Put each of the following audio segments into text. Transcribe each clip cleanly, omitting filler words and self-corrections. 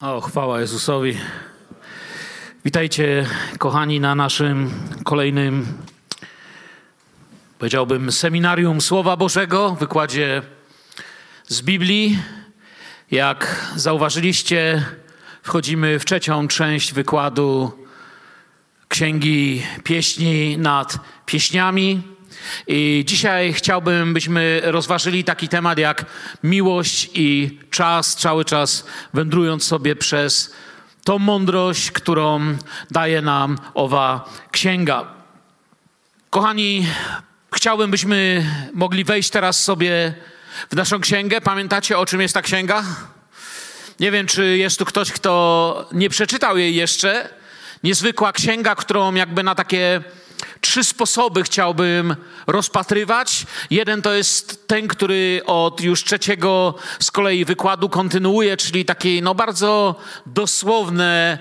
O, chwała Jezusowi. Witajcie, kochani, na naszym kolejnym, powiedziałbym, seminarium Słowa Bożego, wykładzie z Biblii. Jak zauważyliście, wchodzimy w trzecią część wykładu Księgi Pieśni nad Pieśniami. I dzisiaj chciałbym, byśmy rozważyli taki temat jak miłość i czas, cały czas wędrując sobie przez tą mądrość, którą daje nam owa księga. Kochani, chciałbym, byśmy mogli wejść teraz sobie w naszą księgę. Pamiętacie, o czym jest ta księga? Nie wiem, czy jest tu ktoś, kto nie przeczytał jej jeszcze. Niezwykła księga, którą jakby na takie trzy sposoby chciałbym rozpatrywać. Jeden to jest ten, który od już trzeciego z kolei wykładu kontynuuje, czyli takie bardzo dosłowne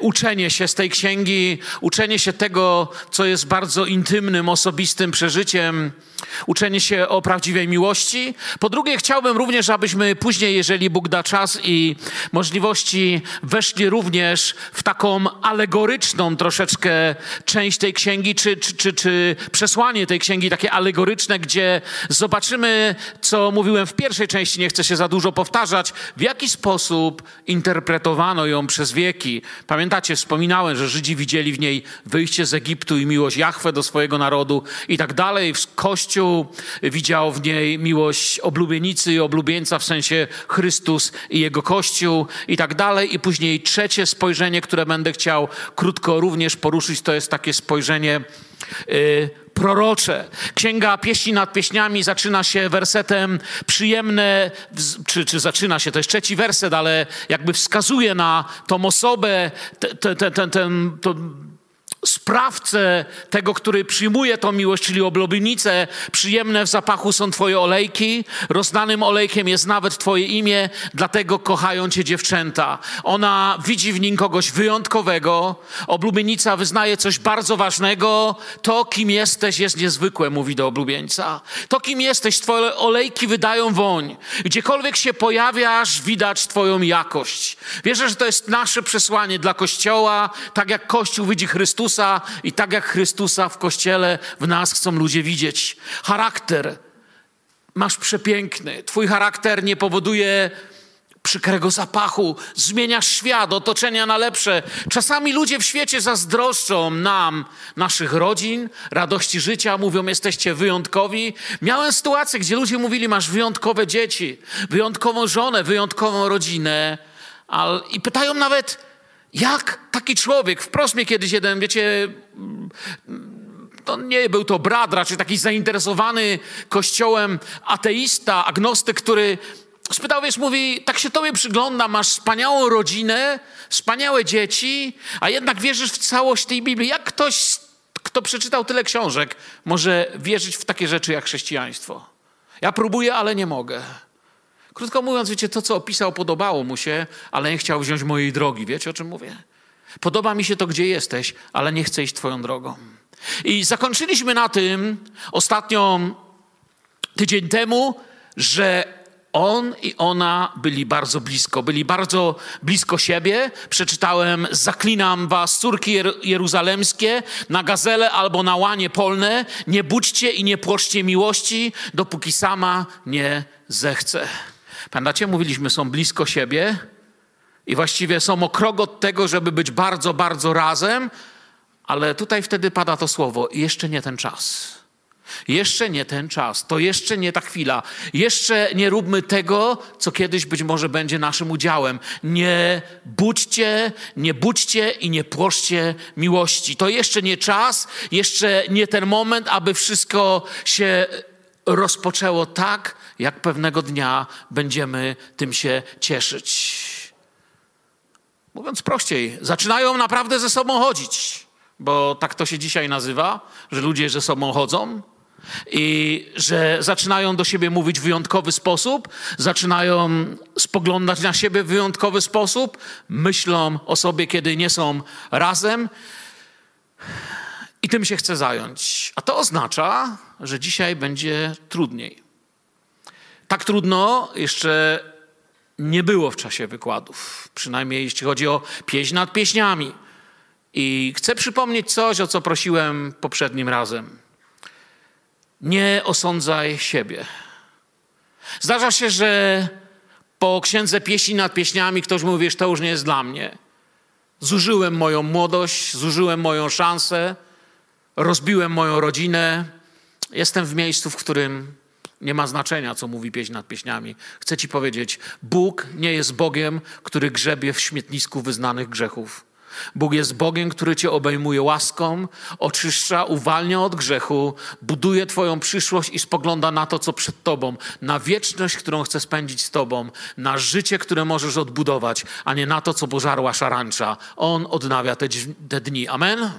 uczenie się z tej księgi, uczenie się tego, co jest bardzo intymnym, osobistym przeżyciem, uczenie się o prawdziwej miłości. Po drugie, chciałbym również, abyśmy później, jeżeli Bóg da czas i możliwości, weszli również w taką alegoryczną troszeczkę część tej księgi, czy przesłanie tej księgi takie alegoryczne, gdzie zobaczymy, co mówiłem w pierwszej części, nie chcę się za dużo powtarzać, w jaki sposób interpretowano ją przez wieki. Pamiętacie, wspominałem, że Żydzi widzieli w niej wyjście z Egiptu i miłość Jahwe do swojego narodu i tak dalej. Kościół widział w niej miłość oblubienicy i oblubieńca, w sensie Chrystus i Jego Kościół i tak dalej. I później trzecie spojrzenie, które będę chciał krótko również poruszyć, to jest takie spojrzenie prorocze. Księga Pieśni nad Pieśniami zaczyna się wersetem przyjemne, czy zaczyna się, to jest trzeci werset, ale jakby wskazuje na tą osobę, sprawcę tego, który przyjmuje tą miłość, czyli oblubienicę. Przyjemne w zapachu są Twoje olejki, rozdanym olejkiem jest nawet Twoje imię, dlatego kochają Cię dziewczęta. Ona widzi w nim kogoś wyjątkowego, oblubienica wyznaje coś bardzo ważnego, to kim jesteś jest niezwykłe, mówi do oblubieńca. To kim jesteś, Twoje olejki wydają woń. Gdziekolwiek się pojawiasz, widać Twoją jakość. Wierzę, że to jest nasze przesłanie dla Kościoła, tak jak Kościół widzi Chrystusa, i tak jak Chrystusa w Kościele, w nas chcą ludzie widzieć. Charakter masz przepiękny. Twój charakter nie powoduje przykrego zapachu. Zmieniasz świat, otoczenia na lepsze. Czasami ludzie w świecie zazdroszczą nam naszych rodzin, radości życia. Mówią, jesteście wyjątkowi. Miałem sytuację, gdzie ludzie mówili, masz wyjątkowe dzieci, wyjątkową żonę, wyjątkową rodzinę. I pytają nawet, jak taki człowiek, wprost mnie kiedyś jeden, wiecie, to nie był to brat, raczej taki zainteresowany Kościołem ateista, agnostyk, który spytał, wiesz, mówi, tak się tobie przyglądam, masz wspaniałą rodzinę, wspaniałe dzieci, a jednak wierzysz w całość tej Biblii. Jak ktoś, kto przeczytał tyle książek, może wierzyć w takie rzeczy jak chrześcijaństwo? Ja próbuję, ale nie mogę. Krótko mówiąc, wiecie, to co opisał podobało mu się, ale nie chciał wziąć mojej drogi. Wiecie, o czym mówię? Podoba mi się to, gdzie jesteś, ale nie chcę iść twoją drogą. I zakończyliśmy na tym ostatnio tydzień temu, że on i ona byli bardzo blisko siebie. Przeczytałem, zaklinam was, córki jeruzalemskie, na gazele albo na łanie polne, nie budźcie i nie płoczcie miłości, dopóki sama nie zechce. Pamiętacie, mówiliśmy, są blisko siebie i właściwie są o krok od tego, żeby być bardzo, bardzo razem, ale tutaj wtedy pada to słowo, jeszcze nie ten czas. Jeszcze nie ten czas, to jeszcze nie ta chwila. Jeszcze nie róbmy tego, co kiedyś być może będzie naszym udziałem. Nie budźcie i nie płoszcie miłości. To jeszcze nie czas, jeszcze nie ten moment, aby wszystko się rozpoczęło tak, jak pewnego dnia będziemy tym się cieszyć. Mówiąc prościej, zaczynają naprawdę ze sobą chodzić, bo tak to się dzisiaj nazywa, że ludzie ze sobą chodzą i że zaczynają do siebie mówić w wyjątkowy sposób, zaczynają spoglądać na siebie w wyjątkowy sposób, myślą o sobie, kiedy nie są razem. I tym się chcę zająć. A to oznacza, że dzisiaj będzie trudniej. Tak trudno jeszcze nie było w czasie wykładów, przynajmniej jeśli chodzi o pieśń nad pieśniami. I chcę przypomnieć coś, o co prosiłem poprzednim razem. Nie osądzaj siebie. Zdarza się, że po Księdze Pieśni nad Pieśniami ktoś mówi, że to już nie jest dla mnie. Zużyłem moją młodość, zużyłem moją szansę, rozbiłem moją rodzinę. Jestem w miejscu, w którym nie ma znaczenia, co mówi Pieśń nad Pieśniami. Chcę ci powiedzieć, Bóg nie jest Bogiem, który grzebie w śmietnisku wyznanych grzechów. Bóg jest Bogiem, który cię obejmuje łaską, oczyszcza, uwalnia od grzechu, buduje twoją przyszłość i spogląda na to, co przed tobą, na wieczność, którą chce spędzić z tobą, na życie, które możesz odbudować, a nie na to, co pożarła szarańcza. On odnawia te dni. Amen?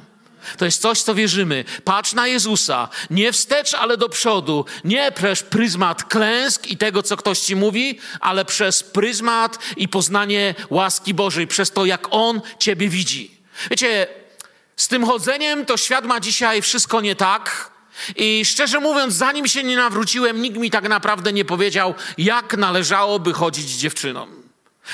To jest coś, co wierzymy. Patrz na Jezusa. Nie wstecz, ale do przodu. Nie przez pryzmat klęsk i tego, co ktoś ci mówi, ale przez pryzmat i poznanie łaski Bożej. Przez to, jak On ciebie widzi. Wiecie, z tym chodzeniem to świat ma dzisiaj wszystko nie tak. I szczerze mówiąc, zanim się nie nawróciłem, nikt mi tak naprawdę nie powiedział, jak należałoby chodzić dziewczynom.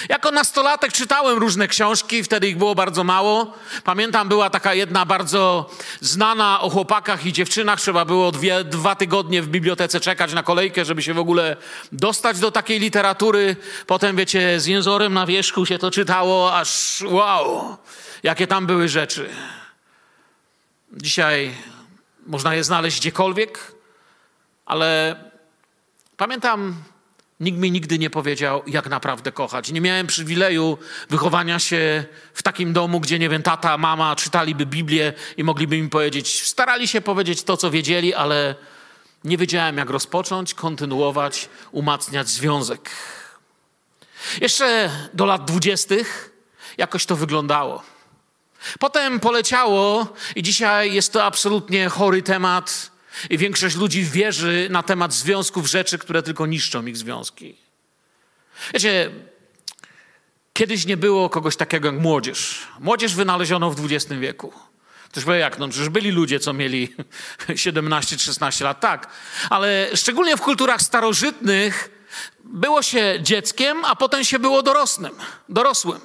Jako nastolatek czytałem różne książki, wtedy ich było bardzo mało. Pamiętam, była taka jedna bardzo znana o chłopakach i dziewczynach. Trzeba było dwa tygodnie w bibliotece czekać na kolejkę, żeby się w ogóle dostać do takiej literatury. Potem, wiecie, z jęzorem na wierzchu się to czytało, aż wow, jakie tam były rzeczy. Dzisiaj można je znaleźć gdziekolwiek, ale pamiętam, nikt mi nigdy nie powiedział, jak naprawdę kochać. Nie miałem przywileju wychowania się w takim domu, gdzie, nie wiem, tata, mama czytaliby Biblię i mogliby mi powiedzieć, starali się powiedzieć to, co wiedzieli, ale nie wiedziałem, jak rozpocząć, kontynuować, umacniać związek. Jeszcze do lat 20 jakoś to wyglądało. Potem poleciało i dzisiaj jest to absolutnie chory temat. I większość ludzi wierzy na temat związków rzeczy, które tylko niszczą ich związki. Wiecie, kiedyś nie było kogoś takiego jak młodzież. Młodzież wynaleziono w XX wieku. Ktoś powie, jak? No przecież byli ludzie, co mieli 17-16 lat, tak. Ale szczególnie w kulturach starożytnych było się dzieckiem, a potem się było dorosłym.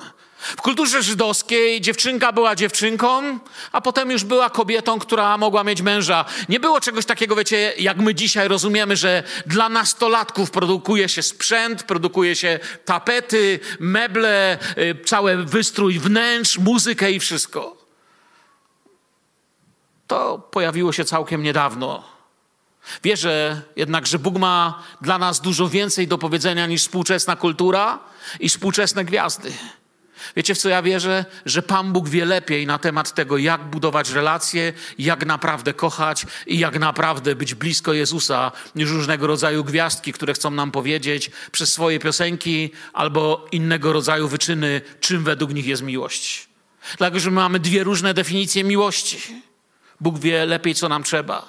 W kulturze żydowskiej dziewczynka była dziewczynką, a potem już była kobietą, która mogła mieć męża. Nie było czegoś takiego, wiecie, jak my dzisiaj rozumiemy, że dla nastolatków produkuje się sprzęt, produkuje się tapety, meble, cały wystrój wnętrz, muzykę i wszystko. To pojawiło się całkiem niedawno. Wierzę jednak, że Bóg ma dla nas dużo więcej do powiedzenia niż współczesna kultura i współczesne gwiazdy. Wiecie, w co ja wierzę? Że Pan Bóg wie lepiej na temat tego, jak budować relacje, jak naprawdę kochać i jak naprawdę być blisko Jezusa, niż różnego rodzaju gwiazdki, które chcą nam powiedzieć przez swoje piosenki albo innego rodzaju wyczyny, czym według nich jest miłość. Dlatego, że my mamy dwie różne definicje miłości. Bóg wie lepiej, co nam trzeba.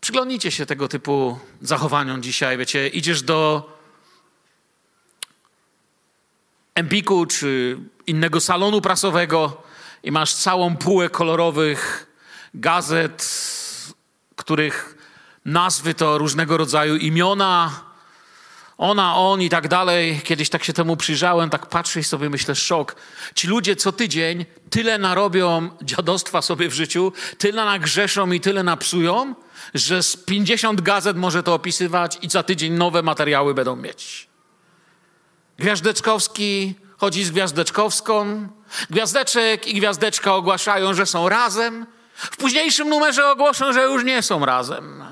Przyglądnijcie się tego typu zachowaniom dzisiaj. Wiecie, idziesz do Empiku czy innego salonu prasowego i masz całą półkę kolorowych gazet, których nazwy to różnego rodzaju imiona, ona, on i tak dalej. Kiedyś tak się temu przyjrzałem, tak patrzę i sobie myślę, szok. Ci ludzie co tydzień tyle narobią dziadostwa sobie w życiu, tyle nagrzeszą i tyle napsują, że z 50 gazet może to opisywać i za tydzień nowe materiały będą mieć. Gwiazdeczkowski chodzi z Gwiazdeczkowską. Gwiazdeczek i Gwiazdeczka ogłaszają, że są razem. W późniejszym numerze ogłoszą, że już nie są razem.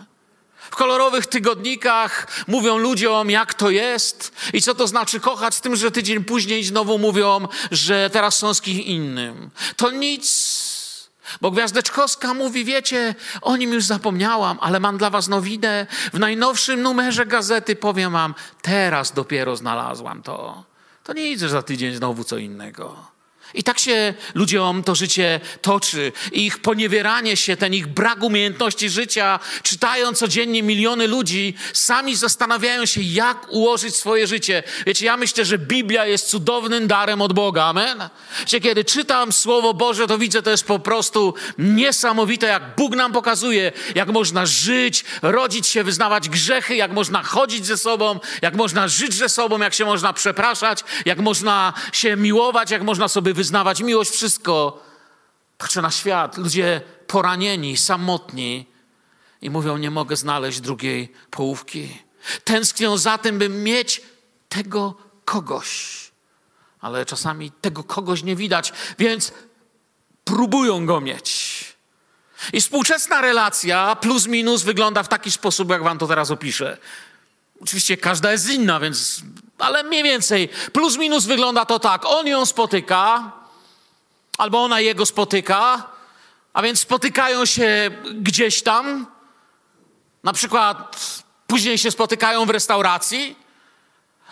W kolorowych tygodnikach mówią ludziom, jak to jest i co to znaczy kochać, z tym, że tydzień później znowu mówią, że teraz są z kimś innym. To nic, bo Gwiazdeczkowska mówi, wiecie, o nim już zapomniałam, ale mam dla was nowinę. W najnowszym numerze gazety powiem wam, teraz dopiero znalazłam to. To nie idzie za tydzień znowu co innego. I tak się ludziom to życie toczy. I ich poniewieranie się, ten ich brak umiejętności życia, czytają codziennie miliony ludzi, sami zastanawiają się, jak ułożyć swoje życie. Wiecie, ja myślę, że Biblia jest cudownym darem od Boga. Amen? Wiecie, kiedy czytam Słowo Boże, to widzę, to jest po prostu niesamowite, jak Bóg nam pokazuje, jak można żyć, rodzić się, wyznawać grzechy, jak można chodzić ze sobą, jak można żyć ze sobą, jak się można przepraszać, jak można się miłować, jak można sobie wyznawać miłość, wszystko. Patrzę na świat, ludzie poranieni, samotni i mówią, nie mogę znaleźć drugiej połówki. Tęsknią za tym, by mieć tego kogoś. Ale czasami tego kogoś nie widać, więc próbują go mieć. I współczesna relacja plus minus wygląda w taki sposób, jak wam to teraz opiszę. Oczywiście każda jest inna, więc... Ale mniej więcej plus minus wygląda to tak. On ją spotyka, albo ona jego spotyka, a więc spotykają się gdzieś tam. Na przykład później się spotykają w restauracji.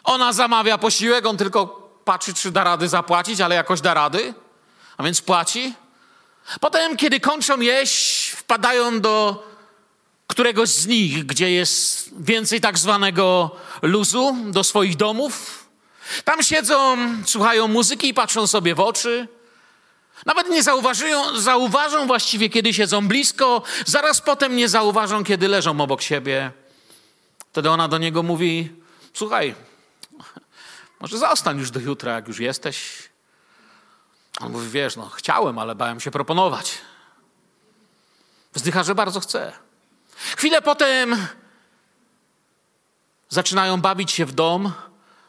Ona zamawia posiłek, on tylko patrzy, czy da rady zapłacić, ale jakoś da rady. A więc płaci. Potem, kiedy kończą jeść, wpadają do któregoś z nich, gdzie jest więcej tak zwanego luzu, do swoich domów. Tam siedzą, słuchają muzyki i patrzą sobie w oczy. Nawet nie zauważą właściwie, kiedy siedzą blisko. Zaraz potem nie zauważą, kiedy leżą obok siebie. Wtedy ona do niego mówi, słuchaj, może zostań już do jutra, jak już jesteś. On mówi, wiesz, no chciałem, ale bałem się proponować. Wzdycha, że bardzo chce. Chwilę potem zaczynają bawić się w dom,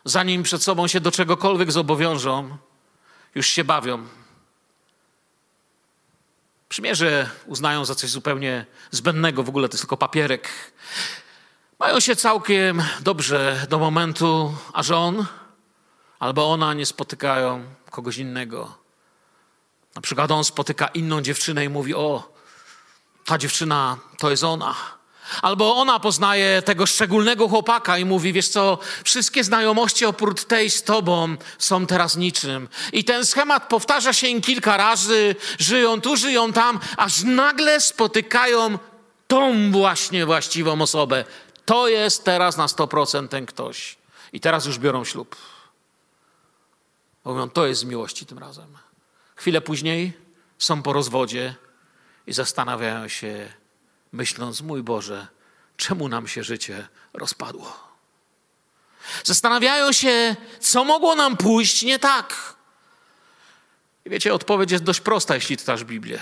zanim przed sobą się do czegokolwiek zobowiążą, już się bawią. Przymierze uznają za coś zupełnie zbędnego, w ogóle to jest tylko papierek. Mają się całkiem dobrze do momentu, aż on albo ona nie spotykają kogoś innego. Na przykład on spotyka inną dziewczynę i mówi, o, ta dziewczyna to jest ona. Albo ona poznaje tego szczególnego chłopaka i mówi, wiesz co, wszystkie znajomości oprócz tej z tobą są teraz niczym. I ten schemat powtarza się im kilka razy, żyją tu, żyją tam, aż nagle spotykają tą właśnie właściwą osobę. To jest teraz na 100% ten ktoś. I teraz już biorą ślub. Mówią, to jest z miłości tym razem. Chwilę później są po rozwodzie i zastanawiają się, myśląc, mój Boże, czemu nam się życie rozpadło? Zastanawiają się, co mogło nam pójść nie tak. I wiecie, odpowiedź jest dość prosta, jeśli czytasz Biblię.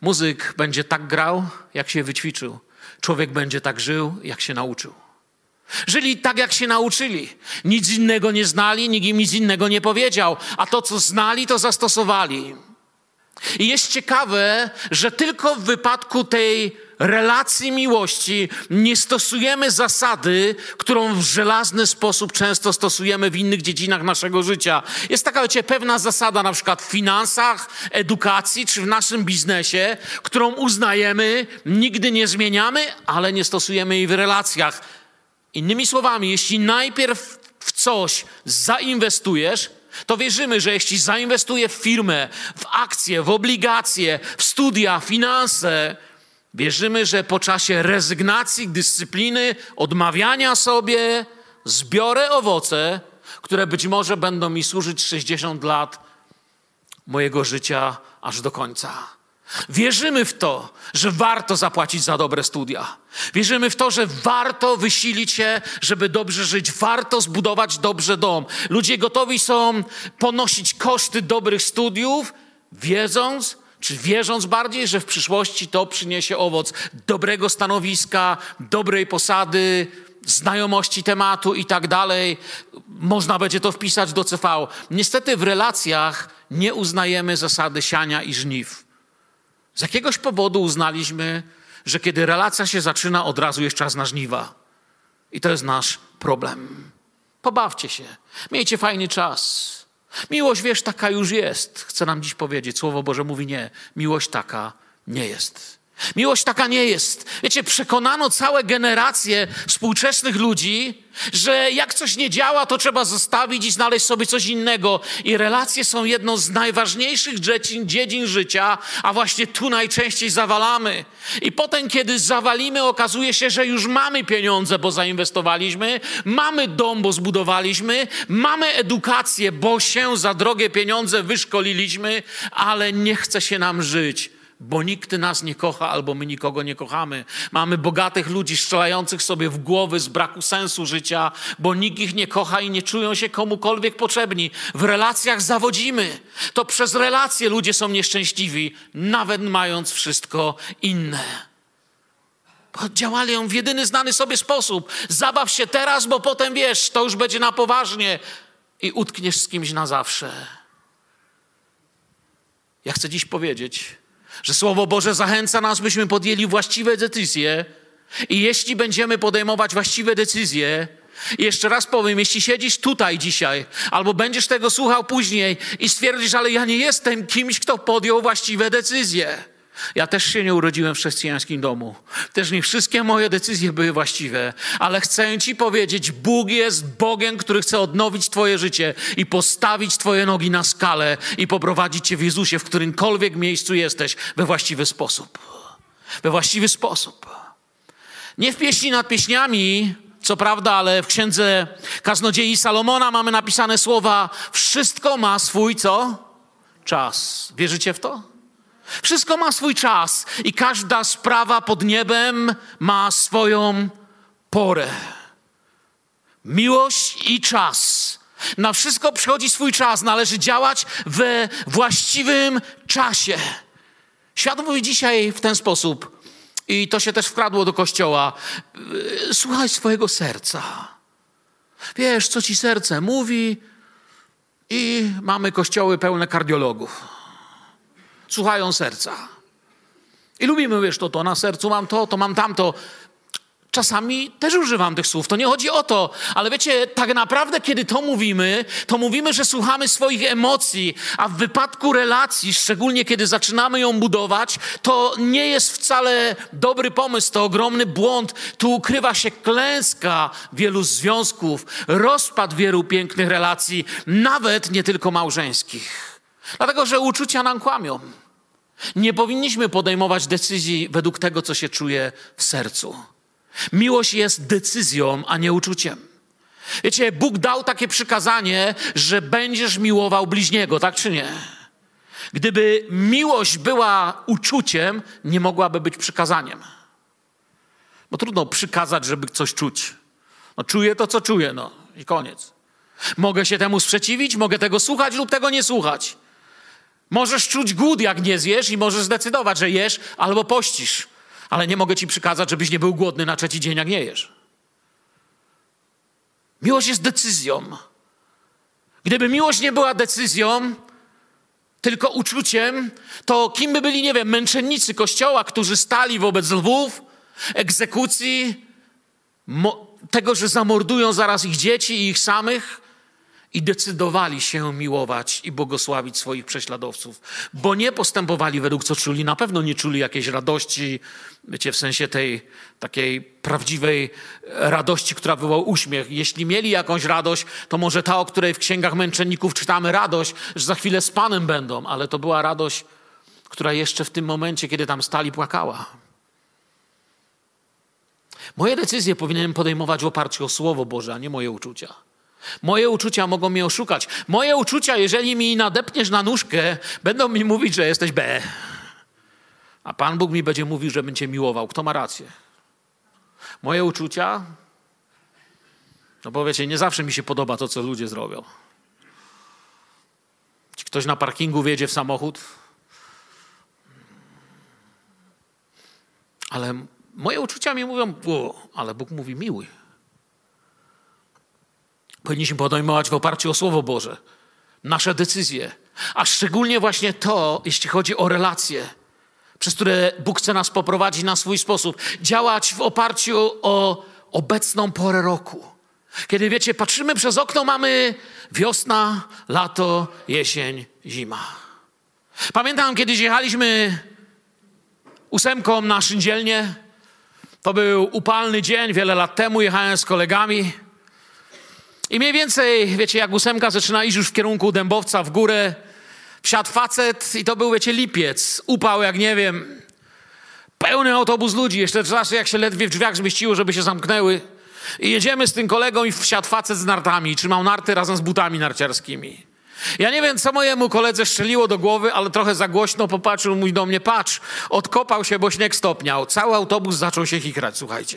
Muzyk będzie tak grał, jak się wyćwiczył. Człowiek będzie tak żył, jak się nauczył. Żyli tak, jak się nauczyli. Nic innego nie znali, nikt im nic innego nie powiedział. A to, co znali, to zastosowali. I jest ciekawe, że tylko w wypadku tej relacji miłości nie stosujemy zasady, którą w żelazny sposób często stosujemy w innych dziedzinach naszego życia. Jest taka, wiecie, pewna zasada na przykład w finansach, edukacji czy w naszym biznesie, którą uznajemy, nigdy nie zmieniamy, ale nie stosujemy jej w relacjach. Innymi słowami, jeśli najpierw w coś zainwestujesz, to wierzymy, że jeśli zainwestuję w firmę, w akcje, w obligacje, w studia, finanse, wierzymy, że po czasie rezygnacji, dyscypliny, odmawiania sobie, zbiorę owoce, które być może będą mi służyć 60 lat mojego życia aż do końca. Wierzymy w to, że warto zapłacić za dobre studia. Wierzymy w to, że warto wysilić się, żeby dobrze żyć. Warto zbudować dobrze dom. Ludzie gotowi są ponosić koszty dobrych studiów, wierząc bardziej, że w przyszłości to przyniesie owoc dobrego stanowiska, dobrej posady, znajomości tematu i tak dalej. Można będzie to wpisać do CV. Niestety w relacjach nie uznajemy zasady siania i żniw. Z jakiegoś powodu uznaliśmy, że kiedy relacja się zaczyna, od razu jest czas na żniwa. I to jest nasz problem. Pobawcie się. Miejcie fajny czas. Miłość, wiesz, taka już jest. Chcę nam dziś powiedzieć. Słowo Boże mówi nie. Miłość taka nie jest. Miłość taka nie jest. Wiecie, przekonano całe generacje współczesnych ludzi, że jak coś nie działa, to trzeba zostawić i znaleźć sobie coś innego. I relacje są jedną z najważniejszych dziedzin życia, a właśnie tu najczęściej zawalamy. I potem, kiedy zawalimy, okazuje się, że już mamy pieniądze, bo zainwestowaliśmy, mamy dom, bo zbudowaliśmy, mamy edukację, bo się za drogie pieniądze wyszkoliliśmy, ale nie chce się nam żyć. Bo nikt nas nie kocha, albo my nikogo nie kochamy. Mamy bogatych ludzi strzelających sobie w głowy z braku sensu życia, bo nikt ich nie kocha i nie czują się komukolwiek potrzebni. W relacjach zawodzimy. To przez relacje ludzie są nieszczęśliwi, nawet mając wszystko inne. Bo działają w jedyny znany sobie sposób. Zabaw się teraz, bo potem wiesz, to już będzie na poważnie i utkniesz z kimś na zawsze. Ja chcę dziś powiedzieć, że Słowo Boże zachęca nas, byśmy podjęli właściwe decyzje i jeśli będziemy podejmować właściwe decyzje, jeszcze raz powiem, jeśli siedzisz tutaj dzisiaj albo będziesz tego słuchał później i stwierdzisz, ale ja nie jestem kimś, kto podjął właściwe decyzje. Ja też się nie urodziłem w chrześcijańskim domu. Też nie wszystkie moje decyzje były właściwe, ale chcę ci powiedzieć, Bóg jest Bogiem, który chce odnowić twoje życie i postawić twoje nogi na skalę i poprowadzić cię w Jezusie, w którymkolwiek miejscu jesteś, we właściwy sposób. We właściwy sposób. Nie w Pieśni nad Pieśniami, co prawda, ale w Księdze Kaznodziei Salomona mamy napisane słowa: wszystko ma swój czas. Wierzycie w to? Wszystko ma swój czas i każda sprawa pod niebem ma swoją porę. Miłość i czas. Na wszystko przychodzi swój czas. Należy działać we właściwym czasie. Świat mówi dzisiaj w ten sposób i to się też wkradło do Kościoła. Słuchaj swojego serca. Wiesz, co ci serce mówi i mamy kościoły pełne kardiologów. Słuchają serca. I lubimy, wiesz, to na sercu mam to mam tamto. Czasami też używam tych słów, to nie chodzi o to, ale wiecie, tak naprawdę kiedy to mówimy, że słuchamy swoich emocji, a w wypadku relacji, szczególnie kiedy zaczynamy ją budować, to nie jest wcale dobry pomysł, to ogromny błąd. Tu ukrywa się klęska wielu związków, rozpad wielu pięknych relacji, nawet nie tylko małżeńskich. Dlatego, że uczucia nam kłamią. Nie powinniśmy podejmować decyzji według tego, co się czuje w sercu. Miłość jest decyzją, a nie uczuciem. Wiecie, Bóg dał takie przykazanie, że będziesz miłował bliźniego, tak czy nie? Gdyby miłość była uczuciem, nie mogłaby być przykazaniem. Bo trudno przykazać, żeby coś czuć. No czuję to, co czuję, no i koniec. Mogę się temu sprzeciwić, mogę tego słuchać lub tego nie słuchać. Możesz czuć głód, jak nie zjesz i możesz zdecydować, że jesz albo pościsz. Ale nie mogę ci przykazać, żebyś nie był głodny na trzeci dzień, jak nie jesz. Miłość jest decyzją. Gdyby miłość nie była decyzją, tylko uczuciem, to kim by byli, nie wiem, męczennicy Kościoła, którzy stali wobec lwów, egzekucji, tego, że zamordują zaraz ich dzieci i ich samych? I decydowali się miłować i błogosławić swoich prześladowców, bo nie postępowali według co czuli, na pewno nie czuli jakiejś radości, wiecie, w sensie tej takiej prawdziwej radości, która wywołała uśmiech. Jeśli mieli jakąś radość, to może ta, o której w księgach męczenników czytamy, radość, że za chwilę z Panem będą, ale to była radość, która jeszcze w tym momencie, kiedy tam stali, płakała. Moje decyzje powinienem podejmować w oparciu o Słowo Boże, a nie moje uczucia. Moje uczucia mogą mnie oszukać. Moje uczucia, jeżeli mi nadepniesz na nóżkę, będą mi mówić, że jesteś B. A Pan Bóg mi będzie mówił, że będzie miłował. Kto ma rację? Moje uczucia? No bo wiecie, nie zawsze mi się podoba to, co ludzie zrobią. Czy ktoś na parkingu wjedzie w samochód? Ale moje uczucia mi mówią, ale Bóg mówi miły. Powinniśmy podejmować w oparciu o Słowo Boże nasze decyzje, a szczególnie właśnie to, jeśli chodzi o relacje, przez które Bóg chce nas poprowadzić na swój sposób. Działać w oparciu o obecną porę roku. Kiedy, wiecie, patrzymy przez okno, mamy wiosna, lato, jesień, zima. Pamiętam, kiedyś jechaliśmy ósemką na Szyndzielnie. To był upalny dzień, wiele lat temu jechałem z kolegami. I mniej więcej, wiecie, jak ósemka zaczyna iść już w kierunku Dębowca w górę, wsiadł facet i to był, wiecie, lipiec. Upał, jak nie wiem. Pełny autobus ludzi. Jeszcze czasy, jak się ledwie w drzwiach zmieściło, żeby się zamknęły. I jedziemy z tym kolegą i wsiadł facet z nartami. Trzymał narty razem z butami narciarskimi. Ja nie wiem, co mojemu koledze strzeliło do głowy, ale trochę za głośno popatrzył, mówi do mnie, patrz, odkopał się, bo śnieg stopniał. Cały autobus zaczął się chichrać, słuchajcie.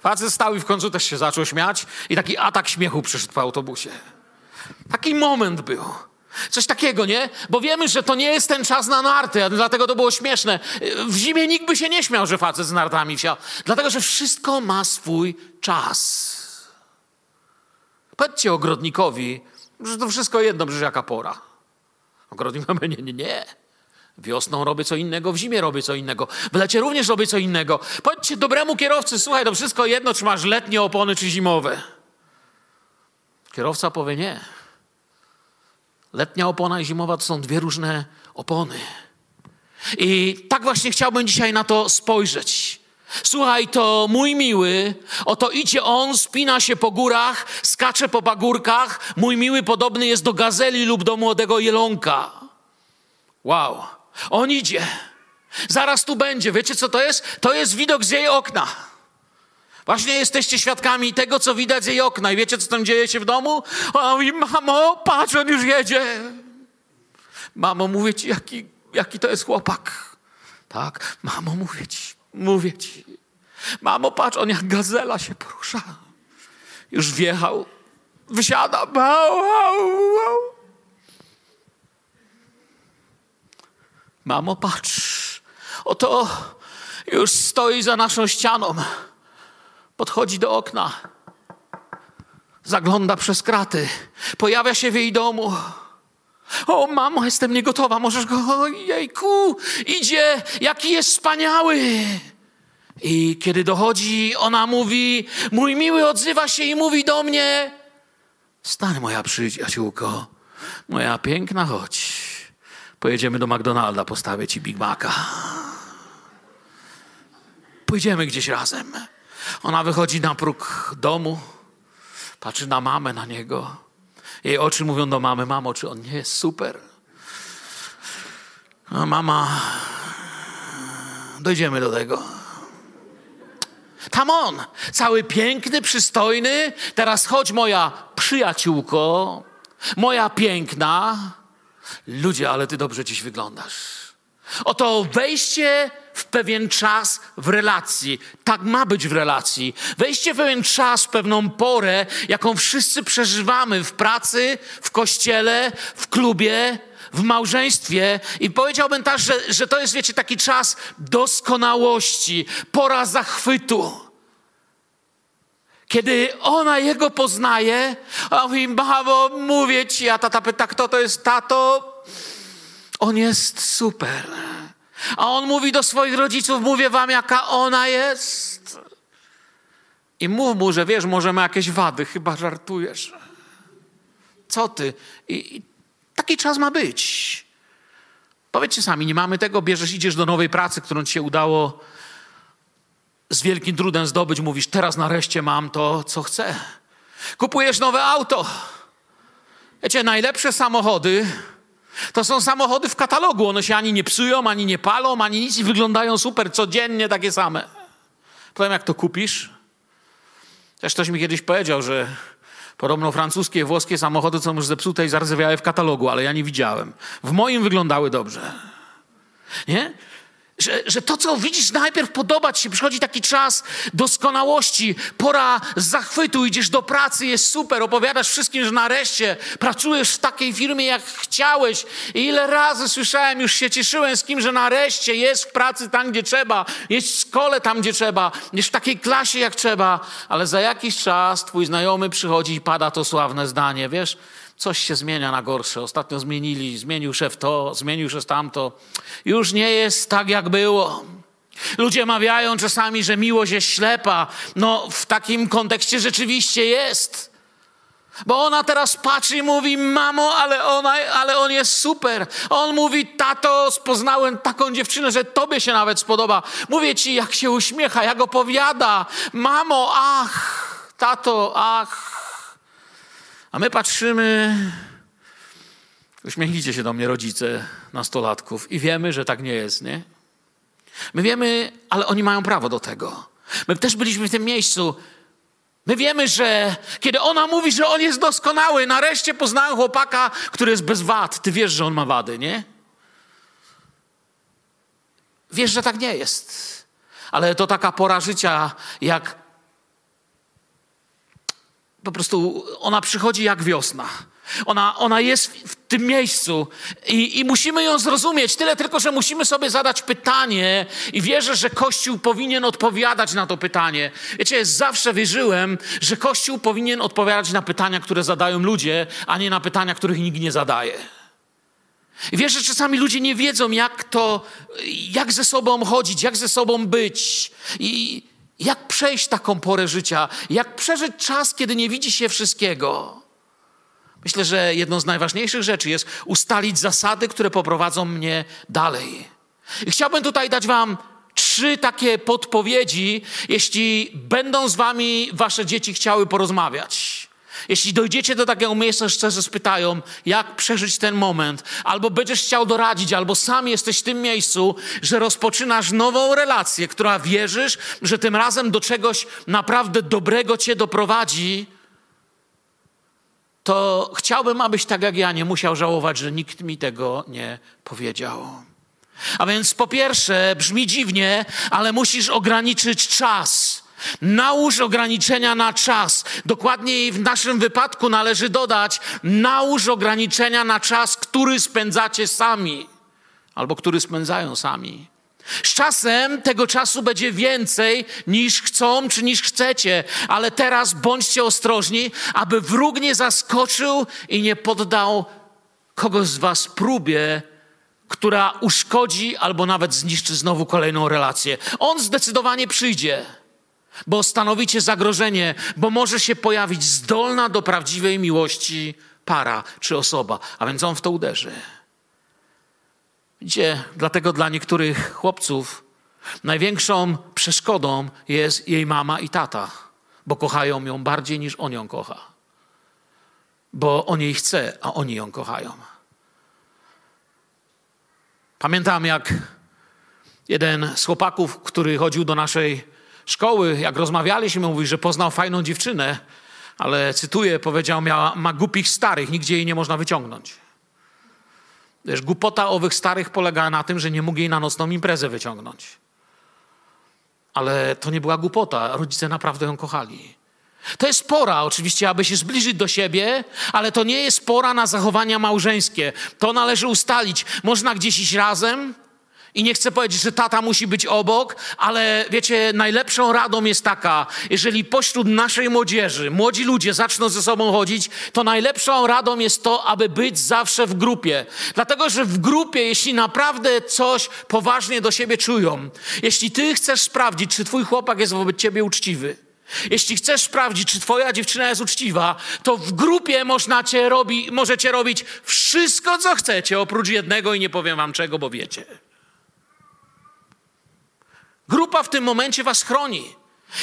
Facet stał i w końcu też się zaczął śmiać i taki atak śmiechu przyszedł po autobusie. Taki moment był. Coś takiego, nie? Bo wiemy, że to nie jest ten czas na narty, dlatego to było śmieszne. W zimie nikt by się nie śmiał, że facet z nartami wsiadł. Dlatego, że wszystko ma swój czas. Powiedzcie ogrodnikowi, że to wszystko jedno, przecież jaka pora. Ogrodnik mówi, nie. Wiosną robię co innego, w zimie robię co innego. W lecie również robię co innego. Powiedzcie dobremu kierowcy, słuchaj, to wszystko jedno, czy masz letnie opony, czy zimowe. Kierowca powie nie. Letnia opona i zimowa to są dwie różne opony. I tak właśnie chciałbym dzisiaj na to spojrzeć. Słuchaj, to mój miły, oto idzie on, spina się po górach, skacze po pagórkach. Mój miły podobny jest do gazeli lub do młodego jelonka. Wow, on idzie. Zaraz tu będzie. Wiecie, co to jest? To jest widok z jej okna. Właśnie jesteście świadkami tego, co widać z jej okna. I wiecie, co tam dzieje się w domu? Ona mówi, mamo, patrz, on już jedzie. Mamo, mówię ci, jaki to jest chłopak. Tak, mamo, mówię ci. Mamo, patrz, on jak gazela się porusza. Już wjechał. Wysiada. Mamo, patrz. Oto już stoi za naszą ścianą. Podchodzi do okna. Zagląda przez kraty. Pojawia się w jej domu. O, mamo, jestem niegotowa. Możesz go... Ojejku, idzie. Jaki jest wspaniały. I kiedy dochodzi, ona mówi... Mój miły odzywa się i mówi do mnie... Stań, moja przyjaciółko. Moja piękna, chodź. Pojedziemy do McDonalda, postawię ci Big Maca. Pójdziemy gdzieś razem. Ona wychodzi na próg domu, patrzy na mamę, na niego. Jej oczy mówią do mamy, mamo, czy on nie jest super? A mama, dojdziemy do tego. Tam on, cały piękny, przystojny. Teraz chodź, moja przyjaciółko, moja piękna. Ludzie, ale ty dobrze dziś wyglądasz. Oto wejście w pewien czas w relacji. Tak ma być w relacji. Wejście w pewien czas, w pewną porę, jaką wszyscy przeżywamy w pracy, w kościele, w klubie, w małżeństwie. I powiedziałbym też, że to jest, wiecie, taki czas doskonałości, pora zachwytu. Kiedy ona jego poznaje, a mówi, mamo, mówię ci, a tata pyta, kto to jest tato? On jest super. A on mówi do swoich rodziców, mówię wam, jaka ona jest. I mów mu, że wiesz, może ma jakieś wady, chyba żartujesz. Co ty? I taki czas ma być. Powiedzcie sami, nie mamy tego, bierzesz, idziesz do nowej pracy, którą ci się udało z wielkim trudem zdobyć, mówisz, teraz nareszcie mam to, co chcę. Kupujesz nowe auto. Wiecie, najlepsze samochody to są samochody w katalogu. One się ani nie psują, ani nie palą, ani nic i wyglądają super, codziennie takie same. Potem jak to kupisz? Też ktoś mi kiedyś powiedział, że podobno francuskie, włoskie samochody są już zepsute i zardzewiałe w katalogu, ale ja nie widziałem. W moim wyglądały dobrze. Nie? Że to, co widzisz, najpierw podoba ci się. Przychodzi taki czas doskonałości, pora zachwytu, idziesz do pracy, jest super, opowiadasz wszystkim, że nareszcie pracujesz w takiej firmie, jak chciałeś. I ile razy słyszałem, już się cieszyłem z kim, że nareszcie jest w pracy tam, gdzie trzeba, jest w szkole tam, gdzie trzeba, jest w takiej klasie, jak trzeba. Ale za jakiś czas twój znajomy przychodzi i pada to sławne zdanie, wiesz? Coś się zmienia na gorsze. Ostatnio zmienił szef to, zmienił szef tamto. Już nie jest tak, jak było. Ludzie mawiają czasami, że miłość jest ślepa. No, w takim kontekście rzeczywiście jest. Bo ona teraz patrzy i mówi, mamo, ale on jest super. On mówi, tato, poznałem taką dziewczynę, że tobie się nawet spodoba. Mówię ci, jak się uśmiecha, jak opowiada. Mamo, ach, tato, ach. A my patrzymy, uśmiechnijcie się do mnie rodzice nastolatków i wiemy, że tak nie jest, nie? My wiemy, ale oni mają prawo do tego. My też byliśmy w tym miejscu. My wiemy, że kiedy ona mówi, że on jest doskonały, nareszcie poznałem chłopaka, który jest bez wad. Ty wiesz, że on ma wady, nie? Wiesz, że tak nie jest. Ale to taka pora życia, jak po prostu ona przychodzi jak wiosna. Ona jest w tym miejscu i musimy ją zrozumieć. Tyle tylko, że musimy sobie zadać pytanie i wierzę, że Kościół powinien odpowiadać na to pytanie. Wiecie, zawsze wierzyłem, że Kościół powinien odpowiadać na pytania, które zadają ludzie, a nie na pytania, których nikt nie zadaje. I wierzę, że czasami ludzie nie wiedzą, jak ze sobą chodzić, jak ze sobą być i jak przejść taką porę życia, jak przeżyć czas, kiedy nie widzi się wszystkiego. Myślę, że jedną z najważniejszych rzeczy jest ustalić zasady, które poprowadzą mnie dalej. I chciałbym tutaj dać wam 3 takie podpowiedzi, jeśli będą z wami wasze dzieci chciały porozmawiać. Jeśli dojdziecie do takiego miejsca, szczerze spytają, jak przeżyć ten moment, albo będziesz chciał doradzić, albo sam jesteś w tym miejscu, że rozpoczynasz nową relację, która wierzysz, że tym razem do czegoś naprawdę dobrego cię doprowadzi, to chciałbym, abyś tak jak ja nie musiał żałować, że nikt mi tego nie powiedział. A więc po pierwsze, brzmi dziwnie, ale musisz ograniczyć czas. Nałóż ograniczenia na czas. Dokładniej w naszym wypadku należy dodać, nałóż ograniczenia na czas, który spędzacie sami. Albo który spędzają sami. Z czasem tego czasu będzie więcej niż chcą czy niż chcecie, ale teraz bądźcie ostrożni, aby wróg nie zaskoczył i nie poddał kogoś z was próbie, która uszkodzi albo nawet zniszczy znowu kolejną relację. On zdecydowanie przyjdzie, bo stanowicie zagrożenie, bo może się pojawić zdolna do prawdziwej miłości para czy osoba, a więc on w to uderzy. Widzicie, dlatego dla niektórych chłopców największą przeszkodą jest jej mama i tata, bo kochają ją bardziej niż on ją kocha. Bo on jej chce, a oni ją kochają. Pamiętam, jak jeden z chłopaków, który chodził do naszej szkoły, jak rozmawialiśmy, mówił, że poznał fajną dziewczynę, ale cytuję, powiedział, ma głupich starych, nigdzie jej nie można wyciągnąć. Wiesz, głupota owych starych polegała na tym, że nie mógł jej na nocną imprezę wyciągnąć. Ale to nie była głupota. Rodzice naprawdę ją kochali. To jest pora oczywiście, aby się zbliżyć do siebie, ale to nie jest pora na zachowania małżeńskie. To należy ustalić. Można gdzieś iść razem i nie chcę powiedzieć, że tata musi być obok, ale wiecie, najlepszą radą jest taka, jeżeli pośród naszej młodzieży, młodzi ludzie zaczną ze sobą chodzić, to najlepszą radą jest to, aby być zawsze w grupie. Dlatego, że w grupie, jeśli naprawdę coś poważnie do siebie czują, jeśli ty chcesz sprawdzić, czy twój chłopak jest wobec ciebie uczciwy, jeśli chcesz sprawdzić, czy twoja dziewczyna jest uczciwa, to w grupie możecie robić wszystko, co chcecie, oprócz jednego i nie powiem wam czego, bo wiecie. Grupa w tym momencie was chroni.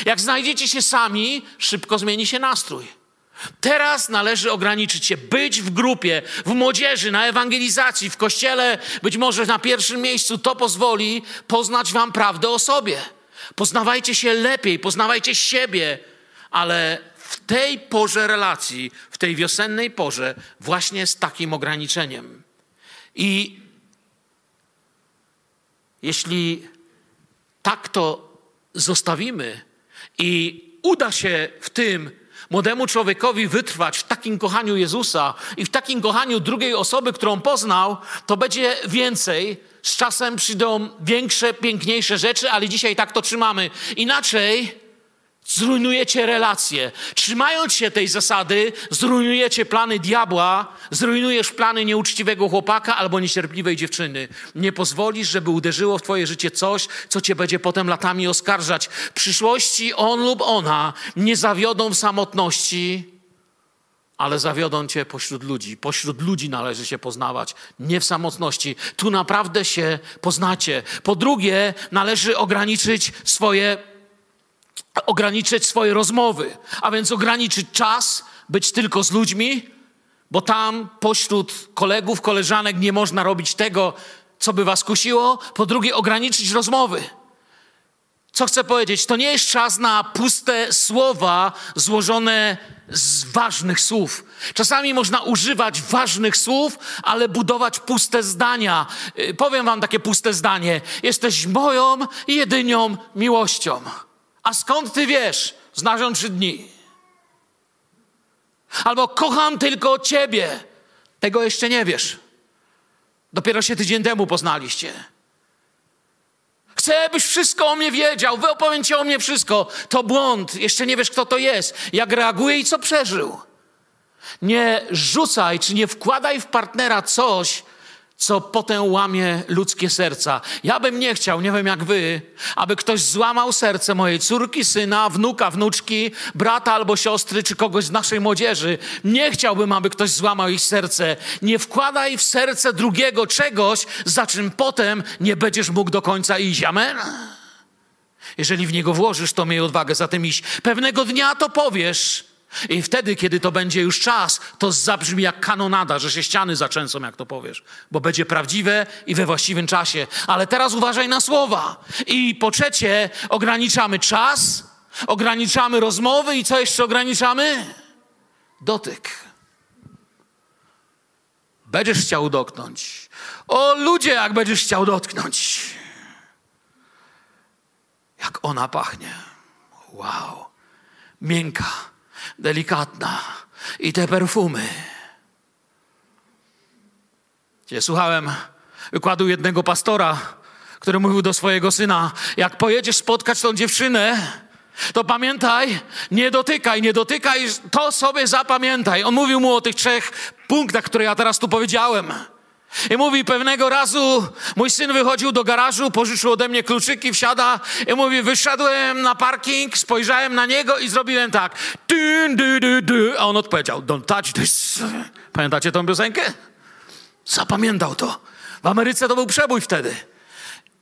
Jak znajdziecie się sami, szybko zmieni się nastrój. Teraz należy ograniczyć się, być w grupie, w młodzieży, na ewangelizacji, w kościele, być może na pierwszym miejscu. To pozwoli poznać wam prawdę o sobie. Poznawajcie się lepiej, poznawajcie siebie, ale w tej porze relacji, w tej wiosennej porze właśnie z takim ograniczeniem. I jeśli tak to zostawimy i uda się w tym młodemu człowiekowi wytrwać w takim kochaniu Jezusa i w takim kochaniu drugiej osoby, którą poznał, to będzie więcej. Z czasem przyjdą większe, piękniejsze rzeczy, ale dzisiaj tak to trzymamy. Inaczej zrujnujecie relacje. Trzymając się tej zasady, zrujnujecie plany diabła, zrujnujesz plany nieuczciwego chłopaka albo niecierpliwej dziewczyny. Nie pozwolisz, żeby uderzyło w twoje życie coś, co cię będzie potem latami oskarżać. W przyszłości on lub ona nie zawiodą w samotności, ale zawiodą cię pośród ludzi. Pośród ludzi należy się poznawać, nie w samotności. Tu naprawdę się poznacie. Po drugie, należy ograniczyć swoje rozmowy, a więc ograniczyć czas, być tylko z ludźmi, bo tam pośród kolegów, koleżanek nie można robić tego, co by was kusiło. Po drugie, ograniczyć rozmowy. Co chcę powiedzieć? To nie jest czas na puste słowa złożone z ważnych słów. Czasami można używać ważnych słów, ale budować puste zdania. Powiem wam takie puste zdanie. Jesteś moją jedyną miłością. A skąd ty wiesz? Znasz ją 3 dni. Albo kocham tylko ciebie. Tego jeszcze nie wiesz. Dopiero się tydzień temu poznaliście. Chcę, byś wszystko o mnie wiedział. Wyopowiem ci o mnie wszystko. To błąd. Jeszcze nie wiesz, kto to jest. Jak reaguje i co przeżył. Nie rzucaj, czy nie wkładaj w partnera coś, co potem łamie ludzkie serca. Ja bym nie chciał, nie wiem jak wy, aby ktoś złamał serce mojej córki, syna, wnuka, wnuczki, brata albo siostry, czy kogoś z naszej młodzieży. Nie chciałbym, aby ktoś złamał ich serce. Nie wkładaj w serce drugiego czegoś, za czym potem nie będziesz mógł do końca iść. Amen? Jeżeli w niego włożysz, to miej odwagę za tym iść. Pewnego dnia to powiesz i wtedy, kiedy to będzie już czas, to zabrzmi jak kanonada, że się ściany zatrzęsą, jak to powiesz. Bo będzie prawdziwe i we właściwym czasie. Ale teraz uważaj na słowa. I po trzecie, ograniczamy czas, ograniczamy rozmowy i co jeszcze ograniczamy? Dotyk. Będziesz chciał dotknąć. O ludzie, jak będziesz chciał dotknąć. Jak ona pachnie. Wow. Miękka. Delikatna. I te perfumy. Słuchałem wykładu jednego pastora, który mówił do swojego syna, jak pojedziesz spotkać tą dziewczynę, to pamiętaj, nie dotykaj, to sobie zapamiętaj. On mówił mu o tych 3 punktach, które ja teraz tu powiedziałem. I mówi, pewnego razu mój syn wychodził do garażu, pożyczył ode mnie kluczyki, wsiada i mówi, wyszedłem na parking, spojrzałem na niego i zrobiłem tak. A on odpowiedział, don't touch this. Pamiętacie tą piosenkę? Zapamiętał to. W Ameryce to był przebój wtedy.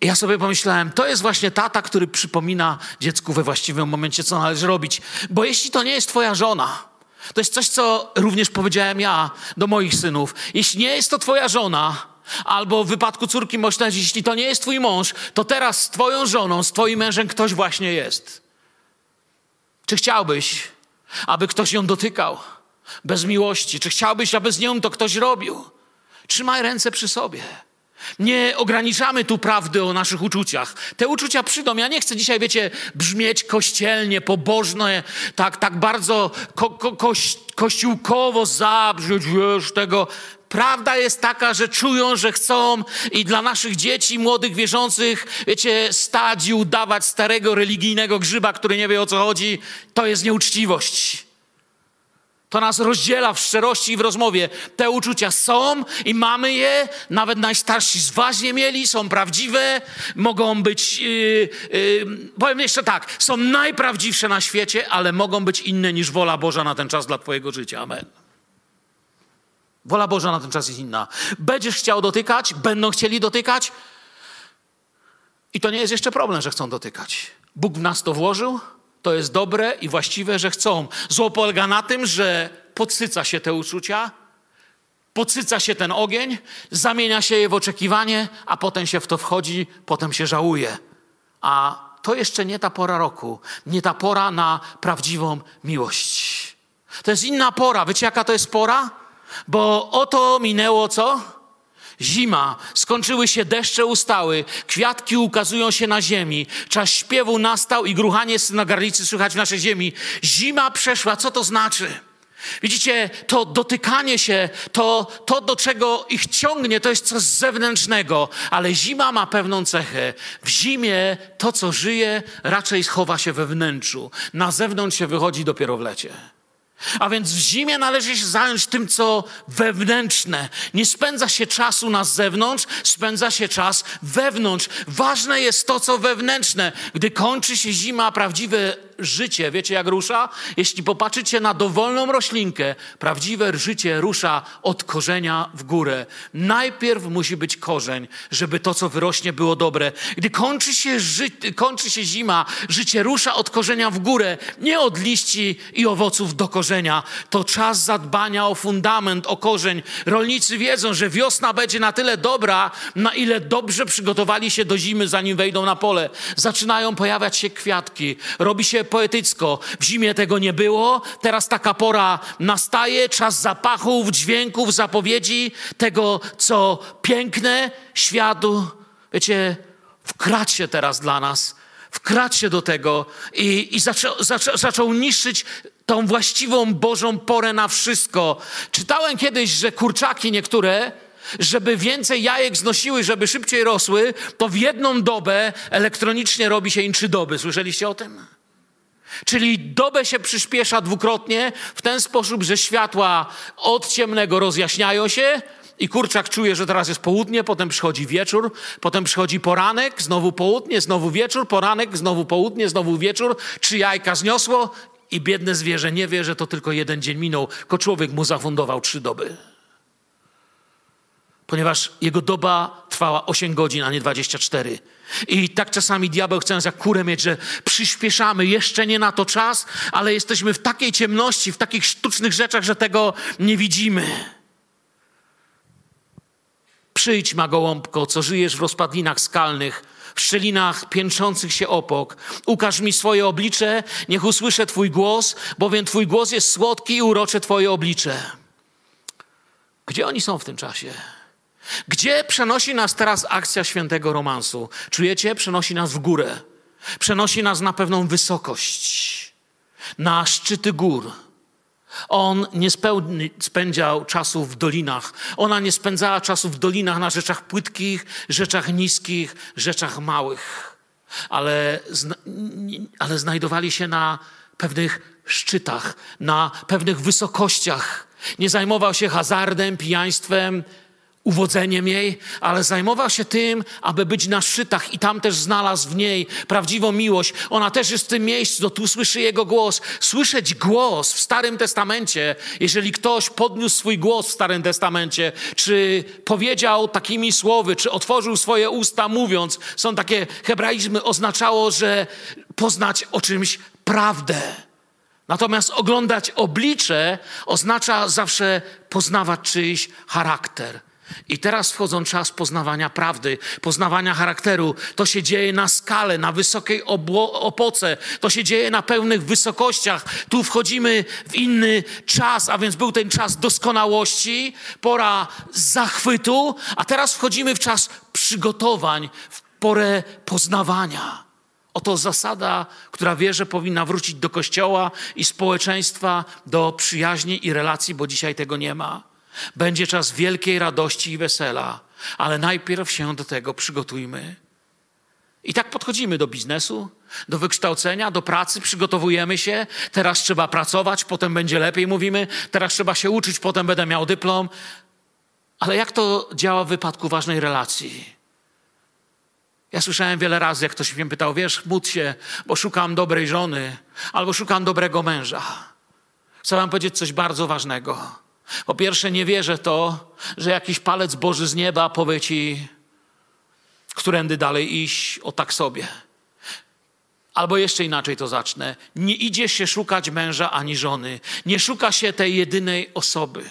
I ja sobie pomyślałem, to jest właśnie tata, który przypomina dziecku we właściwym momencie, co należy robić. Bo jeśli to nie jest twoja żona, to jest coś, co również powiedziałem ja do moich synów. Jeśli nie jest to twoja żona, albo w wypadku córki można powiedzieć, jeśli to nie jest twój mąż, to teraz z twoją żoną, z twoim mężem ktoś właśnie jest. Czy chciałbyś, aby ktoś ją dotykał bez miłości? Czy chciałbyś, aby z nią to ktoś robił? Trzymaj ręce przy sobie. Nie ograniczamy tu prawdy o naszych uczuciach. Te uczucia przyjdą. Ja nie chcę dzisiaj, wiecie, brzmieć kościelnie, pobożnie, tak bardzo kościółkowo zabrzeć, wiesz, tego. Prawda jest taka, że czują, że chcą i dla naszych dzieci, młodych, wierzących, wiecie, stać i udawać starego religijnego grzyba, który nie wie o co chodzi, to jest nieuczciwość. To nas rozdziela w szczerości i w rozmowie. Te uczucia są i mamy je. Nawet najstarsi z was je mieli. Są prawdziwe. Mogą być... powiem jeszcze tak. Są najprawdziwsze na świecie, ale mogą być inne niż wola Boża na ten czas dla twojego życia. Amen. Wola Boża na ten czas jest inna. Będziesz chciał dotykać. Będą chcieli dotykać. I to nie jest jeszcze problem, że chcą dotykać. Bóg w nas to włożył. To jest dobre i właściwe, że chcą. Zło polega na tym, że podsyca się te uczucia, podsyca się ten ogień, zamienia się je w oczekiwanie, a potem się w to wchodzi, potem się żałuje. A to jeszcze nie ta pora roku, nie ta pora na prawdziwą miłość. To jest inna pora. Wiecie, jaka to jest pora? Bo oto minęło co? Zima, skończyły się deszcze ustały, kwiatki ukazują się na ziemi, czas śpiewu nastał i gruchanie syna garlicy słychać w naszej ziemi. Zima przeszła, co to znaczy? Widzicie, to dotykanie się, to do czego ich ciągnie, to jest coś zewnętrznego, ale zima ma pewną cechę. W zimie to, co żyje, raczej schowa się we wnętrzu, na zewnątrz się wychodzi dopiero w lecie. A więc w zimie należy się zająć tym, co wewnętrzne. Nie spędza się czasu na zewnątrz, spędza się czas wewnątrz. Ważne jest to, co wewnętrzne. Gdy kończy się zima, prawdziwe życie, wiecie jak rusza? Jeśli popatrzycie na dowolną roślinkę, prawdziwe życie rusza od korzenia w górę. Najpierw musi być korzeń, żeby to, co wyrośnie, było dobre. Gdy kończy się zima, życie rusza od korzenia w górę, nie od liści i owoców do korzenia. To czas zadbania o fundament, o korzeń. Rolnicy wiedzą, że wiosna będzie na tyle dobra, na ile dobrze przygotowali się do zimy, zanim wejdą na pole. Zaczynają pojawiać się kwiatki. Robi się poetycko. W zimie tego nie było. Teraz taka pora nastaje. Czas zapachów, dźwięków, zapowiedzi. Tego, co piękne, światu. Wiecie, wkradł się teraz dla nas. Wkradł się do tego i zaczął niszczyć tą właściwą Bożą porę na wszystko. Czytałem kiedyś, że kurczaki niektóre, żeby więcej jajek znosiły, żeby szybciej rosły, to w jedną dobę elektronicznie robi się im 3 doby. Słyszeliście o tym? Czyli dobę się przyspiesza dwukrotnie w ten sposób, że światła od ciemnego rozjaśniają się i kurczak czuje, że teraz jest południe, potem przychodzi wieczór, potem przychodzi poranek, znowu południe, znowu wieczór, poranek, znowu południe, znowu wieczór. 3 jajka zniosło i biedne zwierzę nie wie, że to tylko 1 dzień minął, tylko człowiek mu zafundował 3 doby. Ponieważ jego doba trwała 8 godzin, a nie 24. I tak czasami diabeł chce nas jak kurę mieć, że przyspieszamy, jeszcze nie na to czas, ale jesteśmy w takiej ciemności, w takich sztucznych rzeczach, że tego nie widzimy. Przyjdź, ma gołąbko, co żyjesz w rozpadlinach skalnych, w szczelinach piętrzących się opok. Ukaż mi swoje oblicze, niech usłyszę Twój głos, bowiem Twój głos jest słodki i urocze Twoje oblicze. Gdzie oni są w tym czasie? Gdzie przenosi nas teraz akcja świętego romansu? Czujecie? Przenosi nas w górę. Przenosi nas na pewną wysokość. Na szczyty gór. On nie spędzał czasu w dolinach. Ona nie spędzała czasu w dolinach na rzeczach płytkich, rzeczach niskich, rzeczach małych. Ale znajdowali się na pewnych szczytach, na pewnych wysokościach. Nie zajmował się hazardem, pijaństwem, uwodzeniem jej, ale zajmował się tym, aby być na szczytach i tam też znalazł w niej prawdziwą miłość. Ona też jest w tym miejscu, tu słyszy jego głos. Słyszeć głos w Starym Testamencie, jeżeli ktoś podniósł swój głos w Starym Testamencie, czy powiedział takimi słowy, czy otworzył swoje usta mówiąc, są takie hebraizmy, oznaczało, że poznać o czymś prawdę. Natomiast oglądać oblicze oznacza zawsze poznawać czyjś charakter. I teraz wchodzą czas poznawania prawdy, poznawania charakteru. To się dzieje na skale, na wysokiej opoce. To się dzieje na pełnych wysokościach. Tu wchodzimy w inny czas, a więc był ten czas doskonałości, pora zachwytu, a teraz wchodzimy w czas przygotowań, w porę poznawania. Oto zasada, która wierzę powinna wrócić do Kościoła i społeczeństwa, do przyjaźni i relacji, bo dzisiaj tego nie ma. Będzie czas wielkiej radości i wesela, ale najpierw się do tego przygotujmy. I tak podchodzimy do biznesu, do wykształcenia, do pracy, przygotowujemy się. Teraz trzeba pracować, potem będzie lepiej, mówimy. Teraz trzeba się uczyć, potem będę miał dyplom. Ale jak to działa w wypadku ważnej relacji? Ja słyszałem wiele razy, jak ktoś mnie pytał, wiesz, módl się, bo szukam dobrej żony albo szukam dobrego męża. Chcę wam powiedzieć coś bardzo ważnego. Po pierwsze, nie wierzę to, że jakiś palec Boży z nieba powie ci, którędy dalej iść, o tak sobie. Albo jeszcze inaczej to zacznę. Nie idzie się szukać męża ani żony. Nie szuka się tej jedynej osoby.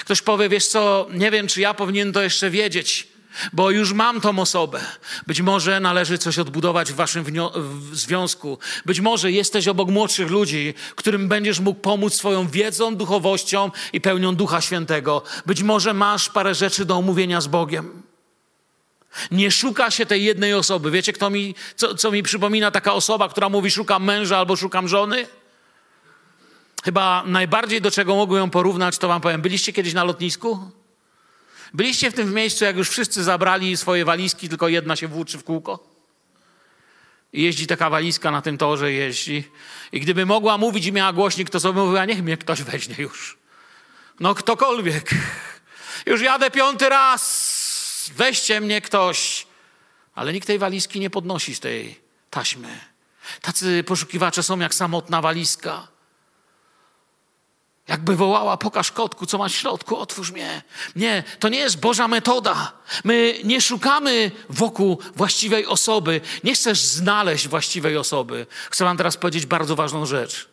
Ktoś powie, wiesz co, nie wiem, czy ja powinien to jeszcze wiedzieć, bo już mam tą osobę. Być może należy coś odbudować w waszym związku. Być może jesteś obok młodszych ludzi, którym będziesz mógł pomóc swoją wiedzą, duchowością i pełnią Ducha Świętego. Być może masz parę rzeczy do omówienia z Bogiem. Nie szuka się tej jednej osoby. Wiecie, co mi przypomina taka osoba, która mówi, szukam męża albo szukam żony? Chyba najbardziej, do czego mogę ją porównać, to wam powiem. Byliście kiedyś na lotnisku? Byliście w tym miejscu, jak już wszyscy zabrali swoje walizki, tylko jedna się włóczy w kółko? I jeździ taka walizka na tym torze, jeździ. I gdyby mogła mówić i miała głośnik, to sobie mówiła, niech mnie ktoś weźmie już. No ktokolwiek. Już jadę 5. raz. Weźcie mnie ktoś. Ale nikt tej walizki nie podnosi z tej taśmy. Tacy poszukiwacze są jak samotna walizka. Jakby wołała, pokaż kotku, co masz w środku, otwórz mnie. Nie, to nie jest Boża metoda. My nie szukamy wokół właściwej osoby. Nie chcesz znaleźć właściwej osoby. Chcę wam teraz powiedzieć bardzo ważną rzecz.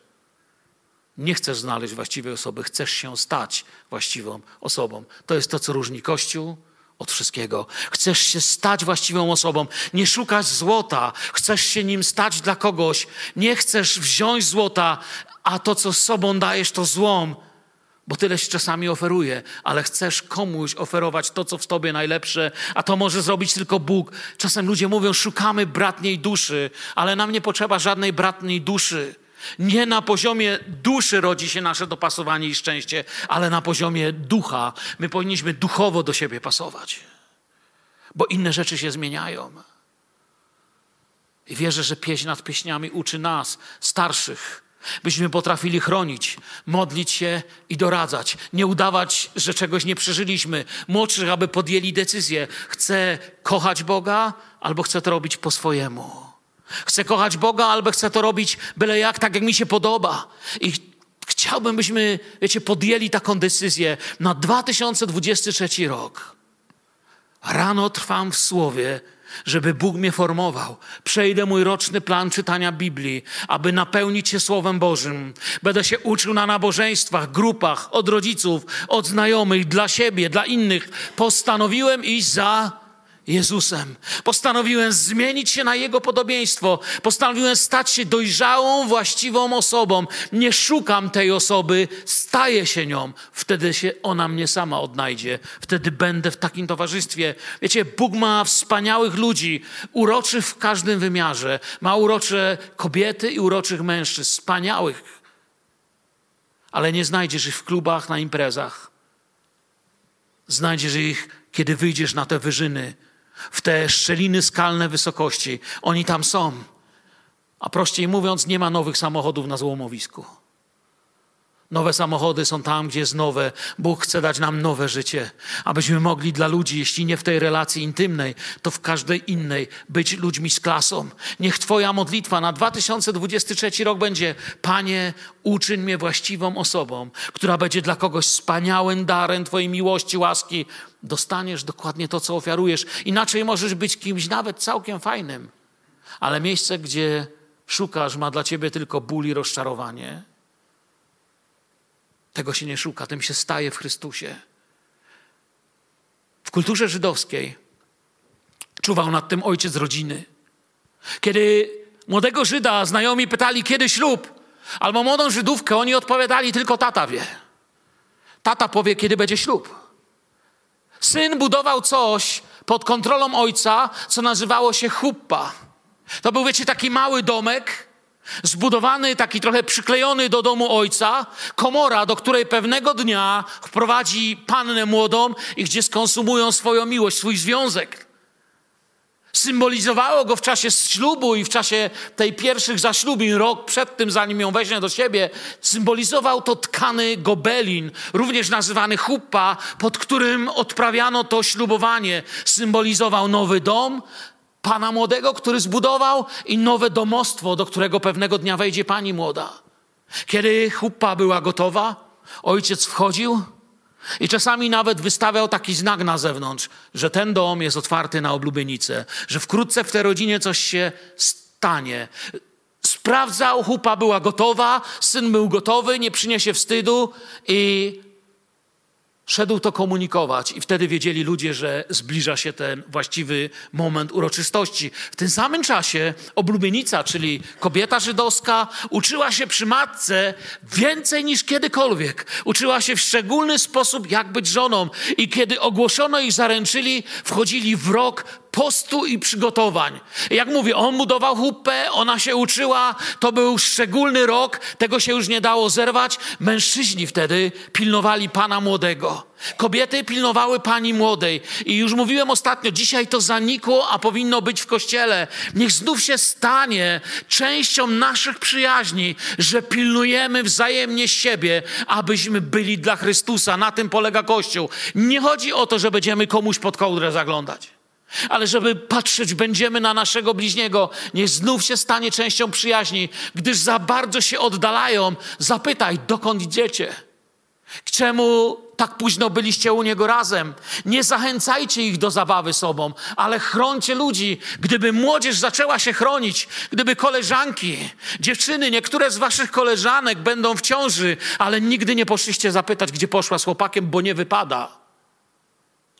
Nie chcesz znaleźć właściwej osoby, chcesz się stać właściwą osobą. To jest to, co różni Kościół od wszystkiego. Chcesz się stać właściwą osobą. Nie szukasz złota. Chcesz się nim stać dla kogoś. Nie chcesz wziąć złota, a to, co z sobą dajesz, to złom. Bo tyle się czasami oferuje, ale chcesz komuś oferować to, co w tobie najlepsze, a to może zrobić tylko Bóg. Czasem ludzie mówią, szukamy bratniej duszy, ale nam nie potrzeba żadnej bratniej duszy. Nie na poziomie duszy rodzi się nasze dopasowanie i szczęście, ale na poziomie ducha. My powinniśmy duchowo do siebie pasować, bo inne rzeczy się zmieniają. I wierzę, że pieśń nad pieśniami uczy nas, starszych, byśmy potrafili chronić, modlić się i doradzać. Nie udawać, że czegoś nie przeżyliśmy. Młodszych, aby podjęli decyzję. Chcę kochać Boga, albo chcę to robić po swojemu. Chcę kochać Boga, albo chcę to robić byle jak, tak jak mi się podoba. I chciałbym, byśmy, wiecie, podjęli taką decyzję na 2023 rok. Rano trwam w Słowie, żeby Bóg mnie formował. Przejdę mój roczny plan czytania Biblii, aby napełnić się Słowem Bożym. Będę się uczył na nabożeństwach, grupach, od rodziców, od znajomych, dla siebie, dla innych. Postanowiłem iść za Jezusem. Postanowiłem zmienić się na Jego podobieństwo. Postanowiłem stać się dojrzałą, właściwą osobą. Nie szukam tej osoby, staję się nią. Wtedy się ona mnie sama odnajdzie. Wtedy będę w takim towarzystwie. Wiecie, Bóg ma wspaniałych ludzi, uroczy w każdym wymiarze. Ma urocze kobiety i uroczych mężczyzn, wspaniałych. Ale nie znajdziesz ich w klubach, na imprezach. Znajdziesz ich, kiedy wyjdziesz na te wyżyny, w te szczeliny skalne wysokości. Oni tam są. A prościej mówiąc, nie ma nowych samochodów na złomowisku. Nowe samochody są tam, gdzie jest nowe. Bóg chce dać nam nowe życie, abyśmy mogli dla ludzi, jeśli nie w tej relacji intymnej, to w każdej innej, być ludźmi z klasą. Niech twoja modlitwa na 2023 rok będzie: Panie, uczyń mnie właściwą osobą, która będzie dla kogoś wspaniałym darem twojej miłości, łaski. Dostaniesz dokładnie to, co ofiarujesz. Inaczej możesz być kimś nawet całkiem fajnym, ale miejsce, gdzie szukasz, ma dla ciebie tylko ból i rozczarowanie. Tego się nie szuka, tym się staje w Chrystusie. W kulturze żydowskiej czuwał nad tym ojciec rodziny. Kiedy młodego Żyda znajomi pytali, kiedy ślub, albo młodą Żydówkę, oni odpowiadali, tylko tata wie. Tata powie, kiedy będzie ślub. Syn budował coś pod kontrolą ojca, co nazywało się chuppa. To był, wiecie, taki mały domek, zbudowany, taki trochę przyklejony do domu ojca, komora, do której pewnego dnia wprowadzi pannę młodą i gdzie skonsumują swoją miłość, swój związek. Symbolizowało go w czasie ślubu i w czasie tej pierwszych zaślubin, rok przed tym, zanim ją weźmie do siebie, symbolizował to tkany gobelin, również nazywany chuppa, pod którym odprawiano to ślubowanie. Symbolizował nowy dom, pana młodego, który zbudował, i nowe domostwo, do którego pewnego dnia wejdzie pani młoda. Kiedy chuppa była gotowa, ojciec wchodził i czasami nawet wystawiał taki znak na zewnątrz, że ten dom jest otwarty na oblubienicę, że wkrótce w tej rodzinie coś się stanie. Sprawdzał, chuppa była gotowa, syn był gotowy, nie przyniesie wstydu, i szedł to komunikować, i wtedy wiedzieli ludzie, że zbliża się ten właściwy moment uroczystości. W tym samym czasie oblubienica, czyli kobieta żydowska, uczyła się przy matce więcej niż kiedykolwiek. Uczyła się w szczególny sposób, jak być żoną, i kiedy ogłoszono ich zaręczyli, wchodzili w rok postu i przygotowań. Jak mówię, on budował huppę, ona się uczyła, to był szczególny rok, tego się już nie dało zerwać. Mężczyźni wtedy pilnowali pana młodego. Kobiety pilnowały pani młodej. I już mówiłem ostatnio, dzisiaj to zanikło, a powinno być w Kościele. Niech znów się stanie częścią naszych przyjaźni, że pilnujemy wzajemnie siebie, abyśmy byli dla Chrystusa. Na tym polega Kościół. Nie chodzi o to, że będziemy komuś pod kołdrę zaglądać. Ale żeby patrzeć będziemy na naszego bliźniego, niech znów się stanie częścią przyjaźni, gdyż za bardzo się oddalają. Zapytaj, dokąd idziecie? Czemu tak późno byliście u niego razem? Nie zachęcajcie ich do zabawy sobą, ale chroncie ludzi. Gdyby młodzież zaczęła się chronić, gdyby koleżanki, dziewczyny, niektóre z waszych koleżanek będą w ciąży, ale nigdy nie poszliście zapytać, gdzie poszła z chłopakiem, bo nie wypada.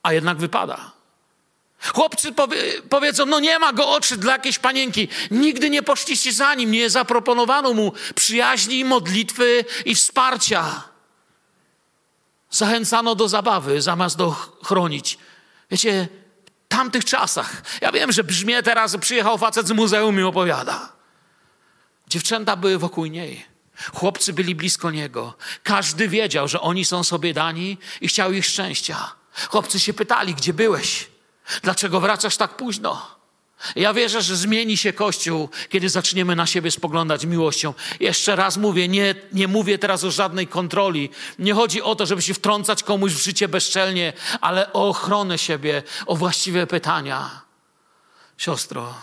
A jednak wypada. Chłopcy powiedzą, no nie ma go oczy dla jakiejś panienki. Nigdy nie poszliście za nim, nie zaproponowano mu przyjaźni, modlitwy i wsparcia. Zachęcano do zabawy, zamiast do chronić. Wiecie, w tamtych czasach, ja wiem, że brzmię teraz, przyjechał facet z muzeum i opowiada. Dziewczęta były wokół niej. Chłopcy byli blisko niego. Każdy wiedział, że oni są sobie dani i chciał ich szczęścia. Chłopcy się pytali, gdzie byłeś? Dlaczego wracasz tak późno? Ja wierzę, że zmieni się Kościół, kiedy zaczniemy na siebie spoglądać miłością. Jeszcze raz mówię, nie mówię teraz o żadnej kontroli. Nie chodzi o to, żeby się wtrącać komuś w życie bezczelnie, ale o ochronę siebie, o właściwe pytania. Siostro,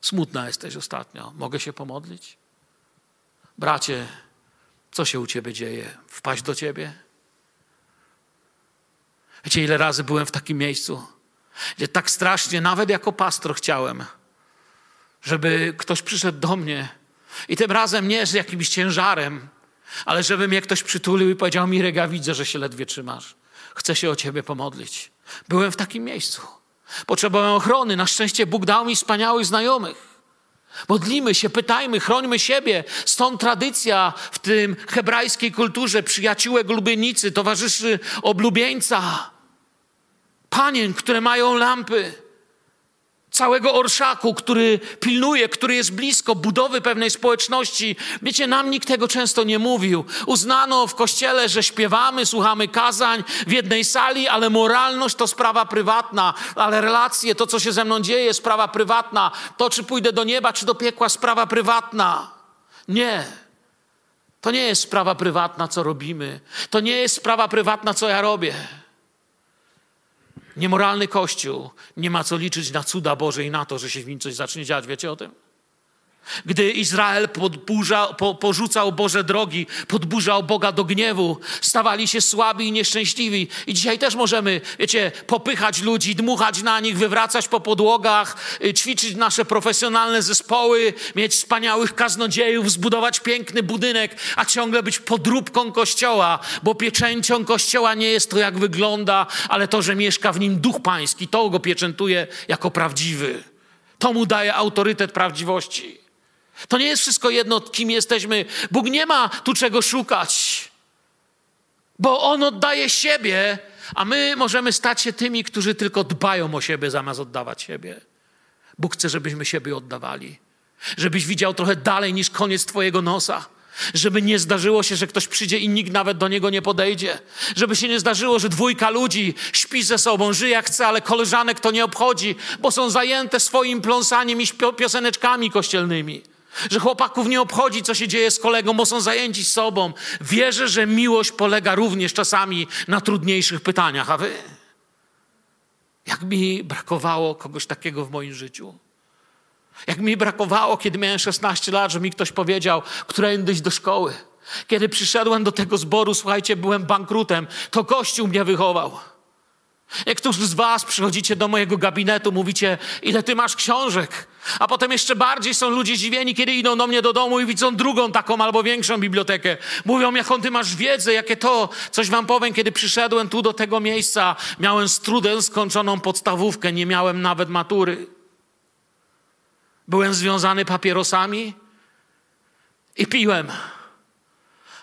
smutna jesteś ostatnio. Mogę się pomodlić? Bracie, co się u ciebie dzieje? Wpaść do ciebie? Wiecie, ile razy byłem w takim miejscu, gdzie tak strasznie, nawet jako pastor chciałem, żeby ktoś przyszedł do mnie i tym razem nie z jakimś ciężarem, ale żeby mnie ktoś przytulił i powiedział mi, Rega, widzę, że się ledwie trzymasz. Chcę się o ciebie pomodlić. Byłem w takim miejscu. Potrzebowałem ochrony. Na szczęście Bóg dał mi wspaniałych znajomych. Modlimy się, pytajmy, chrońmy siebie. Stąd tradycja w tym hebrajskiej kulturze przyjaciółek lubienicy, towarzyszy oblubieńca. Panien, które mają lampy, całego orszaku, który pilnuje, który jest blisko budowy pewnej społeczności. Wiecie, nam nikt tego często nie mówił. Uznano w kościele, że śpiewamy, słuchamy kazań w jednej sali, ale moralność to sprawa prywatna, ale relacje, to co się ze mną dzieje, sprawa prywatna. To czy pójdę do nieba, czy do piekła, sprawa prywatna. Nie. To nie jest sprawa prywatna, co robimy. To nie jest sprawa prywatna, co ja robię. Niemoralny Kościół nie ma co liczyć na cuda Boże i na to, że się w nim coś zacznie dziać. Wiecie o tym? Gdy Izrael porzucał Boże drogi, podburzał Boga do gniewu, stawali się słabi i nieszczęśliwi. I dzisiaj też możemy, wiecie, popychać ludzi, dmuchać na nich, wywracać po podłogach, ćwiczyć nasze profesjonalne zespoły, mieć wspaniałych kaznodziejów, zbudować piękny budynek, a ciągle być podróbką Kościoła, bo pieczęcią Kościoła nie jest to, jak wygląda, ale to, że mieszka w nim Duch Pański, to go pieczętuje jako prawdziwy. To mu daje autorytet prawdziwości. To nie jest wszystko jedno, kim jesteśmy. Bóg nie ma tu czego szukać, bo On oddaje siebie, a my możemy stać się tymi, którzy tylko dbają o siebie, zamiast oddawać siebie. Bóg chce, żebyśmy siebie oddawali, żebyś widział trochę dalej niż koniec twojego nosa. Żeby nie zdarzyło się, że ktoś przyjdzie i nikt nawet do niego nie podejdzie. Żeby się nie zdarzyło, że dwójka ludzi śpi ze sobą, żyje jak chce, ale koleżanek to nie obchodzi, bo są zajęte swoim pląsaniem i pioseneczkami kościelnymi. Że chłopaków nie obchodzi, co się dzieje z kolegą, bo są zajęci sobą. Wierzę, że miłość polega również czasami na trudniejszych pytaniach. A wy? Jak mi brakowało kogoś takiego w moim życiu. Jak mi brakowało, kiedy miałem 16 lat, że mi ktoś powiedział, którędyś do szkoły. Kiedy przyszedłem do tego zboru, słuchajcie, byłem bankrutem, to Kościół mnie wychował. Niektórzy z was przychodzicie do mojego gabinetu, mówicie, ile ty masz książek. A potem jeszcze bardziej są ludzie zdziwieni, kiedy idą do mnie do domu i widzą drugą taką albo większą bibliotekę. Mówią, jaką ty masz wiedzę, jakie to. Coś wam powiem, kiedy przyszedłem tu do tego miejsca, miałem z trudem skończoną podstawówkę, nie miałem nawet matury. Byłem związany papierosami i piłem,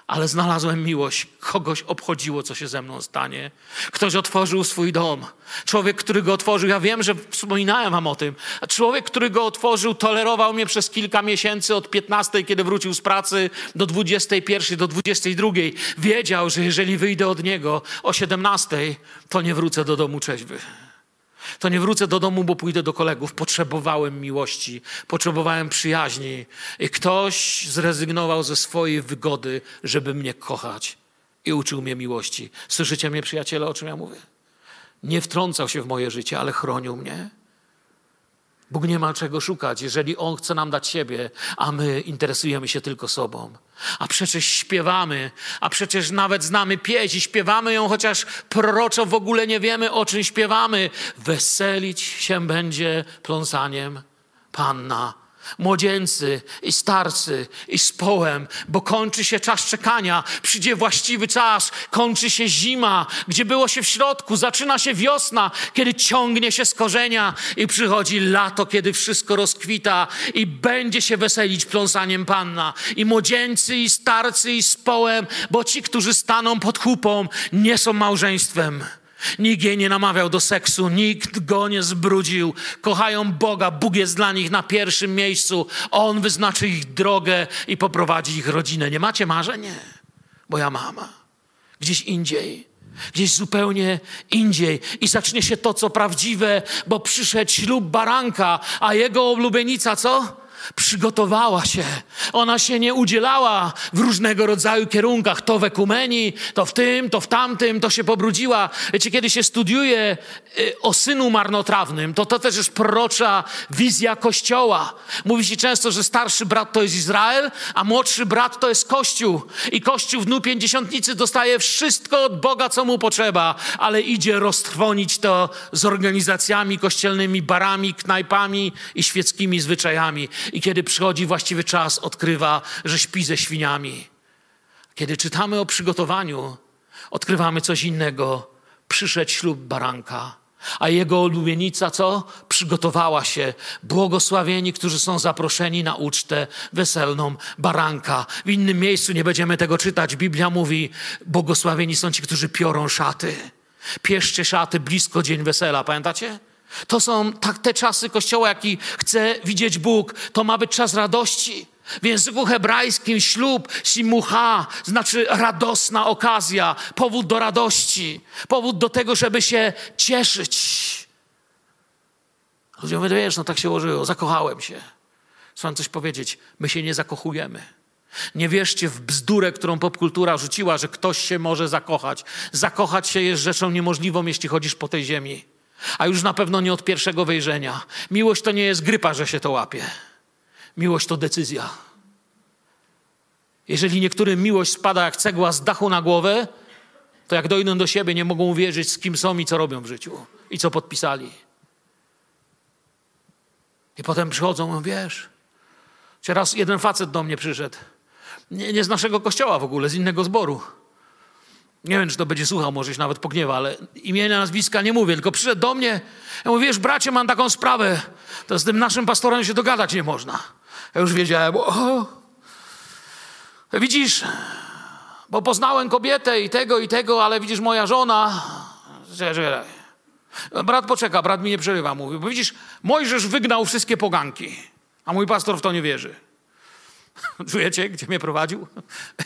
ale znalazłem miłość. Kogoś obchodziło, co się ze mną stanie. Ktoś otworzył swój dom. Człowiek, który go otworzył, ja wiem, że wspominałem wam o tym, a człowiek, który go otworzył, tolerował mnie przez kilka miesięcy od 15, kiedy wrócił z pracy, do 21, do 22. Wiedział, że jeżeli wyjdę od niego o 17, to nie wrócę do domu trzeźwy. To nie wrócę do domu, bo pójdę do kolegów. Potrzebowałem miłości, potrzebowałem przyjaźni. I ktoś zrezygnował ze swojej wygody, żeby mnie kochać i uczył mnie miłości. Słyszycie mnie, przyjaciele, o czym ja mówię? Nie wtrącał się w moje życie, ale chronił mnie. Bóg nie ma czego szukać, jeżeli On chce nam dać siebie, a my interesujemy się tylko sobą. A przecież śpiewamy, a przecież nawet znamy pieśń i śpiewamy ją, chociaż proroczo w ogóle nie wiemy, o czym śpiewamy. Weselić się będzie pląsaniem Panna. Młodzieńcy i starcy i z połem, bo kończy się czas czekania, przyjdzie właściwy czas, kończy się zima, gdzie było się w środku, zaczyna się wiosna, kiedy ciągnie się z korzenia i przychodzi lato, kiedy wszystko rozkwita i będzie się weselić pląsaniem Panna. I młodzieńcy i starcy i z połem, bo ci, którzy staną pod chłupą, nie są małżeństwem. Nikt jej nie namawiał do seksu, nikt go nie zbrudził. Kochają Boga, Bóg jest dla nich na pierwszym miejscu. On wyznaczy ich drogę i poprowadzi ich rodzinę. Nie macie marzeń? Nie, bo ja mam. Gdzieś indziej. Gdzieś zupełnie indziej i zacznie się to, co prawdziwe, bo przyszedł ślub baranka, a jego ulubienica co? Przygotowała się. Ona się nie udzielała w różnego rodzaju kierunkach. To w ekumenii, to w tym, to w tamtym, to się pobrudziła. Wiecie, kiedy się studiuje o synu marnotrawnym, to też jest prorocza wizja Kościoła. Mówi się często, że starszy brat to jest Izrael, a młodszy brat to jest Kościół. I Kościół w dniu pięćdziesiątnicy dostaje wszystko od Boga, co mu potrzeba, ale idzie roztrwonić to z organizacjami kościelnymi, barami, knajpami i świeckimi zwyczajami. I kiedy przychodzi właściwy czas, odkrywa, że śpi ze świniami. Kiedy czytamy o przygotowaniu, odkrywamy coś innego. Przyszedł ślub baranka, a jego ulubienica co? Przygotowała się. Błogosławieni, którzy są zaproszeni na ucztę weselną baranka. W innym miejscu nie będziemy tego czytać. Biblia mówi, błogosławieni są ci, którzy piorą szaty. Pieszcie szaty, blisko dzień wesela. Pamiętacie? To są tak te czasy Kościoła, jaki chce widzieć Bóg. To ma być czas radości. W języku hebrajskim ślub, simucha, znaczy radosna okazja, powód do radości, powód do tego, żeby się cieszyć. Ludzie mówią, wiesz, no tak się ułożyło, zakochałem się. Chcę wam coś powiedzieć, my się nie zakochujemy. Nie wierzcie w bzdurę, którą popkultura rzuciła, że ktoś się może zakochać. Zakochać się jest rzeczą niemożliwą, jeśli chodzisz po tej ziemi. A już na pewno nie od pierwszego wejrzenia. Miłość to nie jest grypa, że się to łapie. Miłość to decyzja. Jeżeli niektórym miłość spada jak cegła z dachu na głowę, to jak dojdą do siebie, nie mogą uwierzyć, z kim są i co robią w życiu. I co podpisali. I potem przychodzą, mówią, wiesz, raz jeden facet do mnie przyszedł. Nie z naszego kościoła w ogóle, z innego zboru. Nie wiem, czy to będzie słuchał, może się nawet pogniewa, ale imienia, nazwiska nie mówię, tylko przyszedł do mnie. Ja mówię, wiesz, bracie, mam taką sprawę, to z tym naszym pastorem się dogadać nie można. Ja już wiedziałem, widzisz, bo poznałem kobietę i tego, ale widzisz, moja żona... Brat poczeka, brat mi nie przerywa, mówi, bo widzisz, Mojżesz wygnał wszystkie poganki, a mój pastor w to nie wierzy. Czujecie, gdzie mnie prowadził?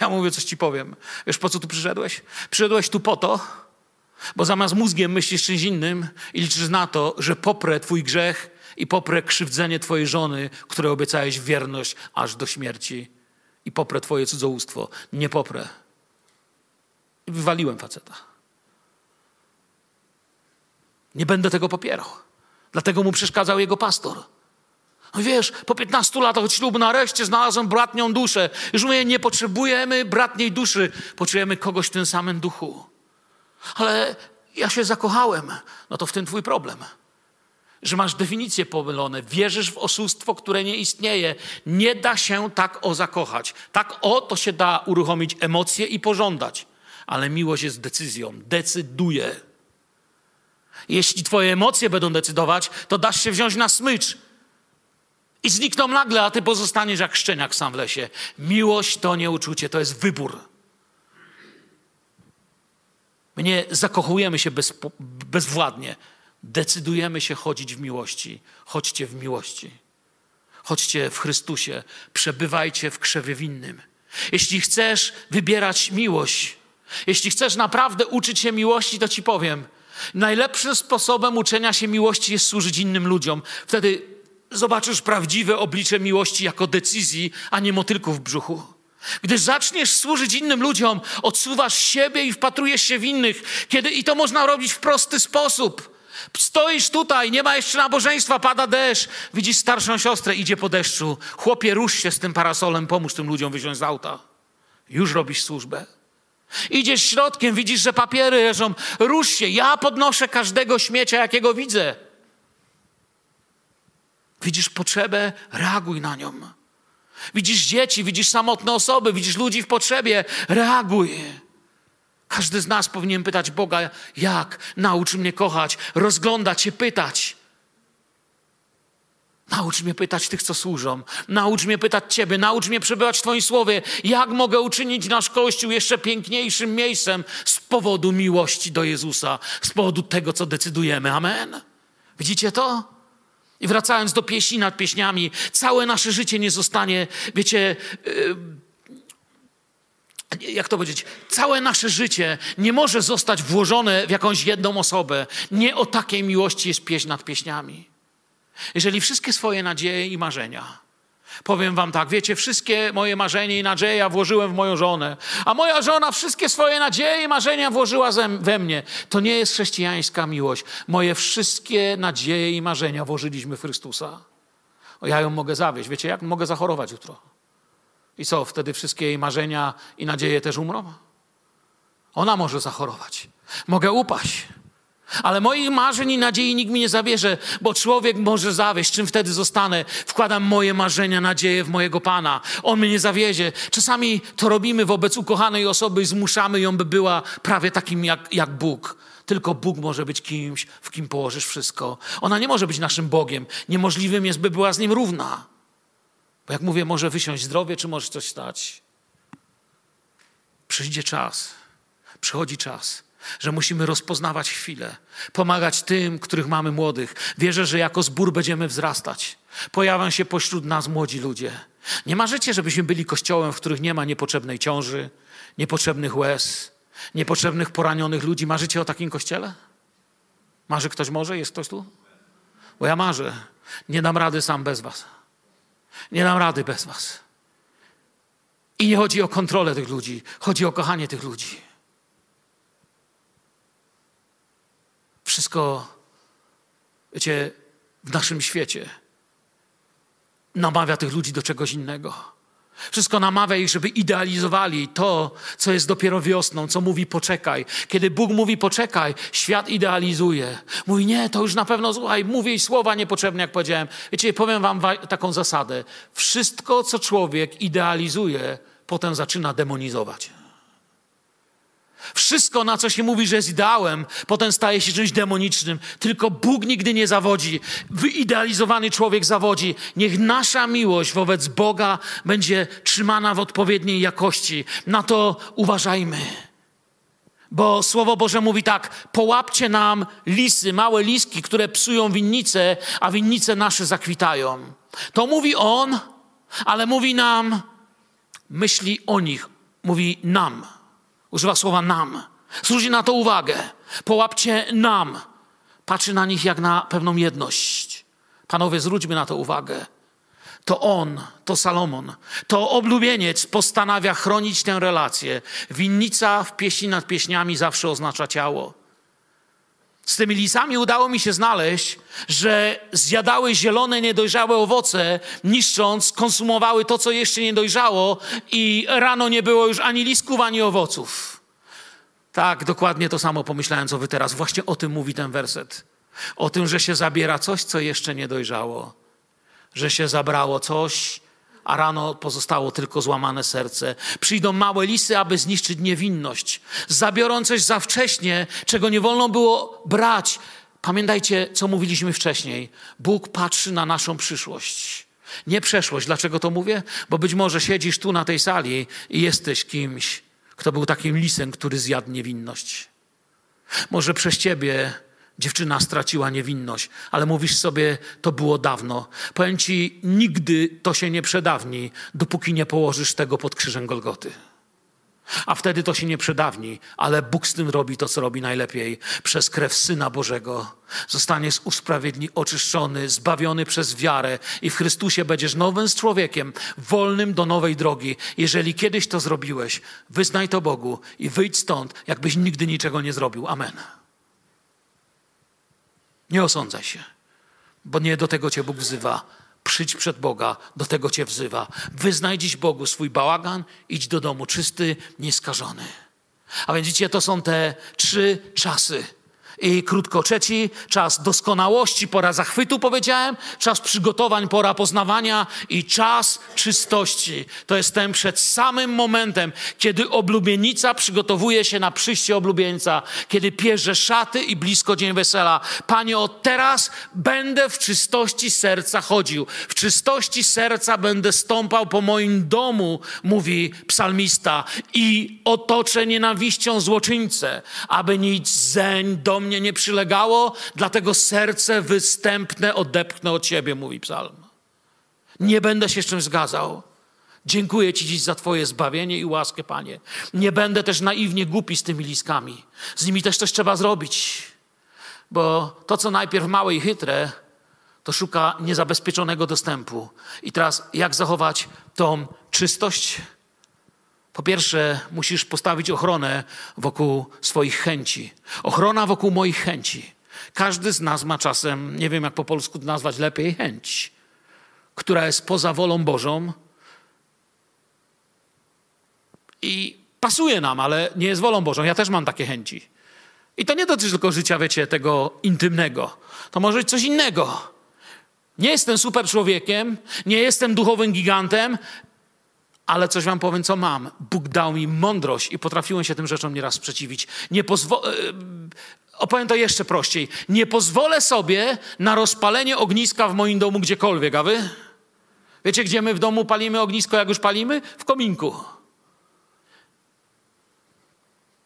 Ja mówię, coś ci powiem. Wiesz, po co tu przyszedłeś? Przyszedłeś tu po to, bo zamiast mózgiem myślisz czymś innym i liczysz na to, że poprę twój grzech i poprę krzywdzenie twojej żony, której obiecałeś wierność aż do śmierci i poprę twoje cudzołóstwo. Nie poprę. I wywaliłem faceta. Nie będę tego popierał. Dlatego mu przeszkadzał jego pastor. No wiesz, po 15 latach od ślubu nareszcie znalazłem bratnią duszę. Już mówię, nie potrzebujemy bratniej duszy. Potrzebujemy kogoś w tym samym duchu. Ale ja się zakochałem. No to w tym twój problem. Że masz definicje pomylone. Wierzysz w oszustwo, które nie istnieje. Nie da się tak o zakochać. Tak o to się da uruchomić emocje i pożądać. Ale miłość jest decyzją. Decyduje. Jeśli twoje emocje będą decydować, to dasz się wziąć na smycz. I znikną nagle, a ty pozostaniesz jak szczeniak sam w lesie. Miłość to nie uczucie, to jest wybór. My nie zakochujemy się bezwładnie. Decydujemy się chodzić w miłości. Chodźcie w miłości. Chodźcie w Chrystusie. Przebywajcie w krzewie winnym. Jeśli chcesz wybierać miłość, jeśli chcesz naprawdę uczyć się miłości, to ci powiem. Najlepszym sposobem uczenia się miłości jest służyć innym ludziom. Wtedy zobaczysz prawdziwe oblicze miłości jako decyzji, a nie motylków w brzuchu. Gdy zaczniesz służyć innym ludziom, odsuwasz siebie i wpatrujesz się w innych. I to można robić w prosty sposób. Stoisz tutaj, nie ma jeszcze nabożeństwa, pada deszcz. Widzisz starszą siostrę, idzie po deszczu. Chłopie, rusz się z tym parasolem, pomóż tym ludziom wysiąść z auta. Już robisz służbę. Idziesz środkiem, widzisz, że papiery leżą. Rusz się, ja podnoszę każdego śmiecia, jakiego widzę. Widzisz potrzebę, reaguj na nią. Widzisz dzieci, widzisz samotne osoby, widzisz ludzi w potrzebie, reaguj. Każdy z nas powinien pytać Boga, jak? Naucz mnie kochać, rozglądać się, pytać. Naucz mnie pytać tych, co służą. Naucz mnie pytać Ciebie, naucz mnie przebywać w Twoim Słowie. Jak mogę uczynić nasz Kościół jeszcze piękniejszym miejscem z powodu miłości do Jezusa, z powodu tego, co decydujemy. Amen? Widzicie to? I wracając do pieśni nad pieśniami, całe nasze życie nie zostanie, wiecie, jak to powiedzieć, całe nasze życie nie może zostać włożone w jakąś jedną osobę. Nie o takiej miłości jest pieśń nad pieśniami. Jeżeli wszystkie swoje nadzieje i marzenia, powiem wam tak, wiecie, wszystkie moje marzenia i nadzieja włożyłem w moją żonę, a moja żona wszystkie swoje nadzieje i marzenia włożyła we mnie. To nie jest chrześcijańska miłość. Moje wszystkie nadzieje i marzenia włożyliśmy w Chrystusa. O, ja ją mogę zawieść. Wiecie jak? Mogę zachorować jutro. I co? Wtedy wszystkie jej marzenia i nadzieje też umrą? Ona może zachorować. Mogę upaść. Ale moich marzeń i nadziei nikt mi nie zabierze, bo człowiek może zawieść. Czym wtedy zostanę? Wkładam moje marzenia, nadzieje w mojego Pana. On mnie nie zawiezie. Czasami to robimy wobec ukochanej osoby i zmuszamy ją, by była prawie takim jak Bóg. Tylko Bóg może być kimś, w kim położysz wszystko. Ona nie może być naszym Bogiem. Niemożliwym jest, by była z Nim równa. Bo jak mówię, może wysiąść zdrowie, czy może coś stać. Przychodzi czas. Że musimy rozpoznawać chwilę, pomagać tym, których mamy młodych. Wierzę, że jako zbór będziemy wzrastać. Pojawią się pośród nas młodzi ludzie. Nie marzycie, żebyśmy byli kościołem, w których nie ma niepotrzebnej ciąży, niepotrzebnych łez, niepotrzebnych poranionych ludzi. Marzycie o takim kościele? Marzy ktoś może? Jest ktoś tu? Bo ja marzę. Nie dam rady sam bez was. Nie dam rady bez was. I nie chodzi o kontrolę tych ludzi. Chodzi o kochanie tych ludzi. Wszystko, wiecie, w naszym świecie namawia tych ludzi do czegoś innego. Wszystko namawia ich, żeby idealizowali to, co jest dopiero wiosną, co mówi poczekaj. Kiedy Bóg mówi poczekaj, świat idealizuje. Mówi nie, to już na pewno, słuchaj, mówię i słowa niepotrzebne, jak powiedziałem. Wiecie, powiem wam taką zasadę. Wszystko, co człowiek idealizuje, potem zaczyna demonizować. Wszystko, na co się mówi, że jest ideałem, potem staje się czymś demonicznym. Tylko Bóg nigdy nie zawodzi. Wyidealizowany człowiek zawodzi. Niech nasza miłość wobec Boga będzie trzymana w odpowiedniej jakości. Na to uważajmy. Bo Słowo Boże mówi tak, połapcie nam lisy, małe liski, które psują winnice, a winnice nasze zakwitają. To mówi On, ale mówi nam, myśli o nich, mówi nam. Używa słowa nam. Zwróćcie na to uwagę. Połapcie nam. Patrzy na nich jak na pewną jedność. Panowie, zwróćmy na to uwagę. To on, to Salomon, to oblubieniec postanawia chronić tę relację. Winnica w pieśni nad pieśniami zawsze oznacza ciało. Z tymi lisami udało mi się znaleźć, że zjadały zielone, niedojrzałe owoce, niszcząc, konsumowały to, co jeszcze nie dojrzało i rano nie było już ani lisków, ani owoców. Tak, dokładnie to samo pomyślałem, co wy teraz. Właśnie o tym mówi ten werset. O tym, że się zabiera coś, co jeszcze nie dojrzało. Że się zabrało coś, a rano pozostało tylko złamane serce. Przyjdą małe lisy, aby zniszczyć niewinność. Zabiorą coś za wcześnie, czego nie wolno było brać. Pamiętajcie, co mówiliśmy wcześniej. Bóg patrzy na naszą przyszłość. Nie przeszłość. Dlaczego to mówię? Bo być może siedzisz tu na tej sali i jesteś kimś, kto był takim lisem, który zjadł niewinność. Może przez ciebie dziewczyna straciła niewinność, ale mówisz sobie, to było dawno. Powiem ci, nigdy to się nie przedawni, dopóki nie położysz tego pod krzyżem Golgoty. A wtedy to się nie przedawni, ale Bóg z tym robi to, co robi najlepiej. Przez krew Syna Bożego zostaniesz oczyszczony, zbawiony przez wiarę i w Chrystusie będziesz nowym człowiekiem, wolnym do nowej drogi. Jeżeli kiedyś to zrobiłeś, wyznaj to Bogu i wyjdź stąd, jakbyś nigdy niczego nie zrobił. Amen. Nie osądzaj się, bo nie do tego cię Bóg wzywa. Przyjdź przed Boga, do tego cię wzywa. Wyznaj dziś Bogu swój bałagan, idź do domu czysty, nieskażony. A więc widzicie, to są te trzy czasy. I krótko trzeci, czas doskonałości, pora zachwytu, powiedziałem, czas przygotowań, pora poznawania i czas czystości. To jest ten przed samym momentem, kiedy oblubienica przygotowuje się na przyjście oblubieńca, kiedy pierze szaty i blisko dzień wesela. Panie, od teraz będę w czystości serca chodził, w czystości serca będę stąpał po moim domu, mówi psalmista, i otoczę nienawiścią złoczyńcę, aby nic zeń do mnie nie przylegało, dlatego serce występne odepchnę od Ciebie, mówi psalm. Nie będę się z czym zgadzał. Dziękuję Ci dziś za Twoje zbawienie i łaskę, Panie. Nie będę też naiwnie głupi z tymi listkami. Z nimi też coś trzeba zrobić, bo to, co najpierw małe i chytre, to szuka niezabezpieczonego dostępu. I teraz jak zachować tą czystość? Po pierwsze, musisz postawić ochronę wokół swoich chęci. Ochrona wokół moich chęci. Każdy z nas ma czasem, nie wiem jak po polsku nazwać lepiej, chęć, która jest poza wolą Bożą i pasuje nam, ale nie jest wolą Bożą. Ja też mam takie chęci. I to nie dotyczy tylko życia, wiecie, tego intymnego. To może być coś innego. Nie jestem super człowiekiem, nie jestem duchowym gigantem, ale coś wam powiem, co mam. Bóg dał mi mądrość i potrafiłem się tym rzeczom nieraz sprzeciwić. Opowiem to jeszcze prościej. Nie pozwolę sobie na rozpalenie ogniska w moim domu gdziekolwiek, a wy? Wiecie, gdzie my w domu palimy ognisko, jak już palimy? W kominku.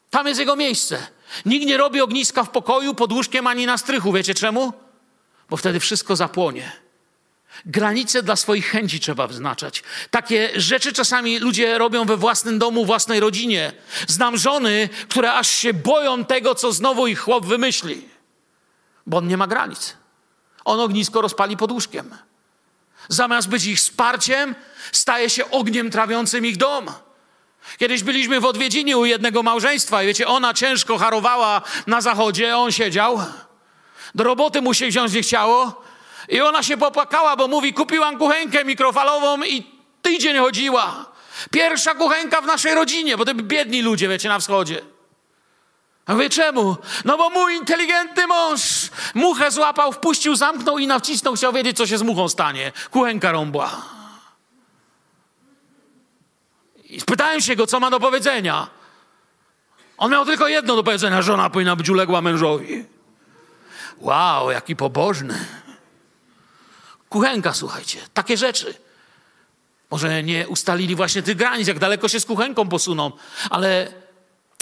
Tam jest jego miejsce. Nikt nie robi ogniska w pokoju, pod łóżkiem, ani na strychu. Wiecie czemu? Bo wtedy wszystko zapłonie. Granice dla swoich chęci trzeba wyznaczać. Takie rzeczy czasami ludzie robią we własnym domu, własnej rodzinie. Znam żony, które aż się boją tego, co znowu ich chłop wymyśli. Bo on nie ma granic. On ognisko rozpali pod łóżkiem. Zamiast być ich wsparciem, staje się ogniem trawiącym ich dom. Kiedyś byliśmy w odwiedzinie u jednego małżeństwa i wiecie, ona ciężko harowała na zachodzie, on siedział. Do roboty mu się wziąć nie chciało. I ona się popłakała, bo mówi, kupiłam kuchenkę mikrofalową i tydzień chodziła. Pierwsza kuchenka w naszej rodzinie, bo to biedni ludzie, wiecie, na wschodzie. A mówię, czemu? No bo mój inteligentny mąż muchę złapał, wpuścił, zamknął i nawcisnął. Chciał wiedzieć, co się z muchą stanie. Kuchenka rąbła. I spytałem się go, co ma do powiedzenia. On miał tylko jedno do powiedzenia. Żona powinna być uległa mężowi. Wow, jaki pobożny. Kuchenka, słuchajcie, takie rzeczy. Może nie ustalili właśnie tych granic, jak daleko się z kuchenką posuną, ale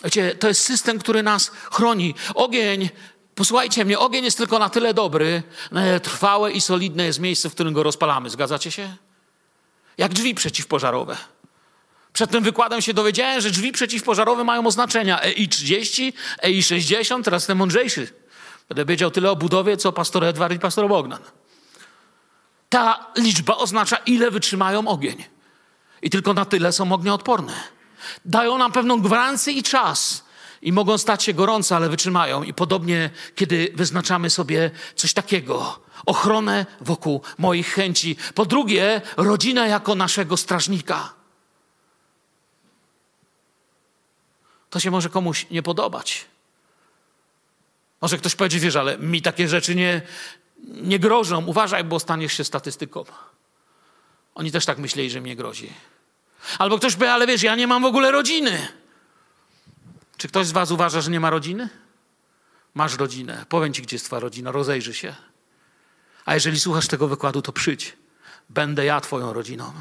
wiecie, to jest system, który nas chroni. Ogień, posłuchajcie mnie, ogień jest tylko na tyle dobry, na tyle trwałe i solidne jest miejsce, w którym go rozpalamy. Zgadzacie się? Jak drzwi przeciwpożarowe. Przed tym wykładem się dowiedziałem, że drzwi przeciwpożarowe mają oznaczenia EI30, EI60, teraz ten mądrzejszy. Będę wiedział tyle o budowie, co pastor Edward i pastor Bogdan. Ta liczba oznacza, ile wytrzymają ogień. I tylko na tyle są ognioodporne. Dają nam pewną gwarancję i czas. I mogą stać się gorące, ale wytrzymają. I podobnie, kiedy wyznaczamy sobie coś takiego. Ochronę wokół moich chęci. Po drugie, rodzinę jako naszego strażnika. To się może komuś nie podobać. Może ktoś powiedzie, wiesz, ale mi takie rzeczy nie grożą. Uważaj, bo staniesz się statystyką. Oni też tak myśleli, że mnie grozi. Albo ktoś powie, ale wiesz, ja nie mam w ogóle rodziny. Czy ktoś z was uważa, że nie ma rodziny? Masz rodzinę. Powiem ci, gdzie jest twoja rodzina. Rozejrzyj się. A jeżeli słuchasz tego wykładu, to przyjdź. Będę ja twoją rodziną.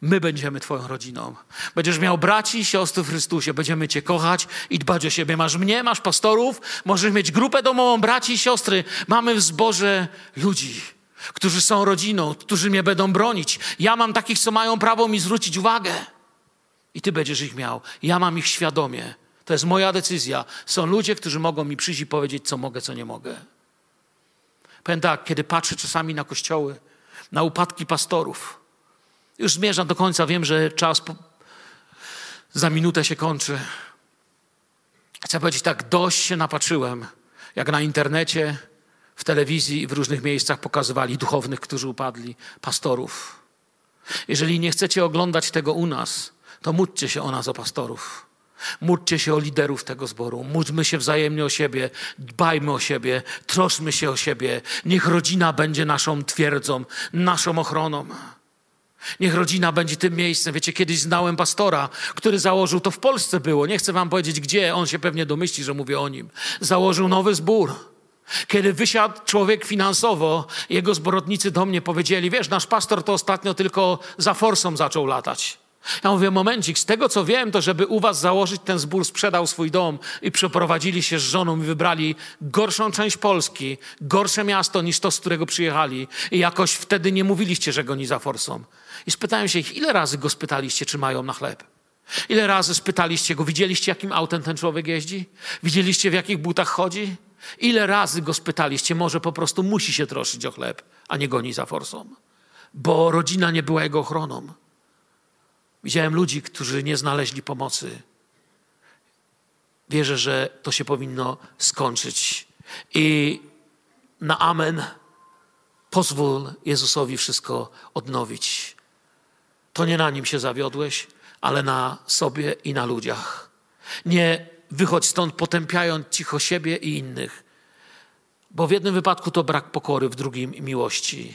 My będziemy twoją rodziną. Będziesz miał braci i siostry w Chrystusie. Będziemy cię kochać i dbać o siebie. Masz mnie, masz pastorów. Możesz mieć grupę domową braci i siostry. Mamy w zborze ludzi, którzy są rodziną, którzy mnie będą bronić. Ja mam takich, co mają prawo mi zwrócić uwagę. I ty będziesz ich miał. Ja mam ich świadomie. To jest moja decyzja. Są ludzie, którzy mogą mi przyjść i powiedzieć, co mogę, co nie mogę. Powiem tak, kiedy patrzę czasami na kościoły, na upadki pastorów, już zmierzam do końca, wiem, że czas za minutę się kończy. Chcę powiedzieć tak, dość się napatrzyłem, jak na internecie, w telewizji i w różnych miejscach pokazywali duchownych, którzy upadli, pastorów. Jeżeli nie chcecie oglądać tego u nas, to módlcie się o nas, o pastorów. Módlcie się o liderów tego zboru. Módlmy się wzajemnie o siebie. Dbajmy o siebie. Troszmy się o siebie. Niech rodzina będzie naszą twierdzą, naszą ochroną. Niech rodzina będzie tym miejscem. Wiecie, kiedyś znałem pastora, który założył, to w Polsce było, nie chcę wam powiedzieć gdzie, on się pewnie domyśli, że mówię o nim. Założył nowy zbór. Kiedy wysiadł człowiek finansowo, jego zborodnicy do mnie powiedzieli, wiesz, nasz pastor to ostatnio tylko za forsą zaczął latać. Ja mówię, momencik, z tego co wiem, to żeby u was założyć ten zbór, sprzedał swój dom i przeprowadzili się z żoną i wybrali gorszą część Polski, gorsze miasto niż to, z którego przyjechali. I jakoś wtedy nie mówiliście, że goni za forsą. I spytałem się ich, ile razy go spytaliście, czy mają na chleb? Ile razy spytaliście go, widzieliście, jakim autem ten człowiek jeździ? Widzieliście, w jakich butach chodzi? Ile razy go spytaliście, może po prostu musi się troszczyć o chleb, a nie goni za forsą? Bo rodzina nie była jego ochroną. Widziałem ludzi, którzy nie znaleźli pomocy. Wierzę, że to się powinno skończyć. I na amen pozwól Jezusowi wszystko odnowić. To nie na nim się zawiodłeś, ale na sobie i na ludziach. Nie wychodź stąd potępiając cicho siebie i innych. Bo w jednym wypadku to brak pokory, w drugim miłości.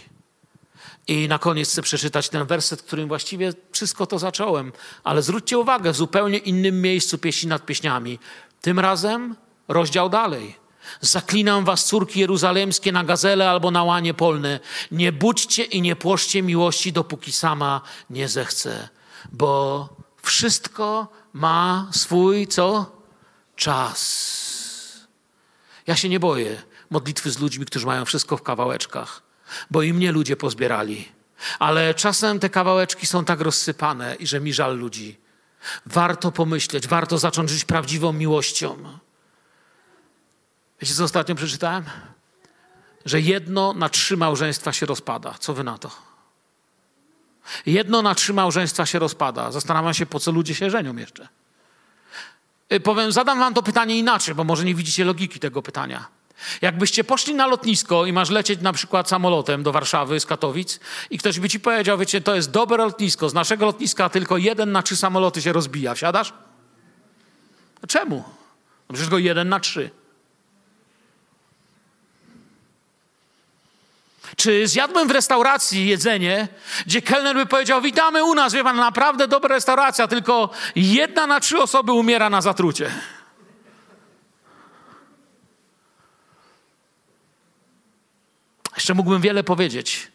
I na koniec chcę przeczytać ten werset, którym właściwie wszystko to zacząłem. Ale zwróćcie uwagę, w zupełnie innym miejscu Pieśni nad Pieśniami. Tym razem rozdział dalej. Zaklinam was, córki jeruzalemskie, na gazele albo na łanie polne. Nie budźcie i nie płoszcie miłości, dopóki sama nie zechce. Bo wszystko ma swój, co? Czas. Ja się nie boję modlitwy z ludźmi, którzy mają wszystko w kawałeczkach. Bo i mnie ludzie pozbierali. Ale czasem te kawałeczki są tak rozsypane, że mi żal ludzi. Warto pomyśleć, warto zacząć żyć prawdziwą miłością. Wiecie, co ostatnio przeczytałem? Że 1 na 3 małżeństwa się rozpada. Co wy na to? 1 na 3 małżeństwa się rozpada. Zastanawiam się, po co ludzie się żenią jeszcze. Powiem, zadam wam to pytanie inaczej, bo może nie widzicie logiki tego pytania. Jakbyście poszli na lotnisko i masz lecieć na przykład samolotem do Warszawy z Katowic i ktoś by ci powiedział, wiecie, to jest dobre lotnisko, z naszego lotniska tylko 1 na 3 samoloty się rozbija. Wsiadasz? Czemu? Przecież tylko 1 na 3. Czy zjadłem w restauracji jedzenie, gdzie kelner by powiedział, witamy u nas, wie pan, naprawdę dobra restauracja, tylko 1 na 3 osoby umiera na zatrucie. Jeszcze mógłbym wiele powiedzieć,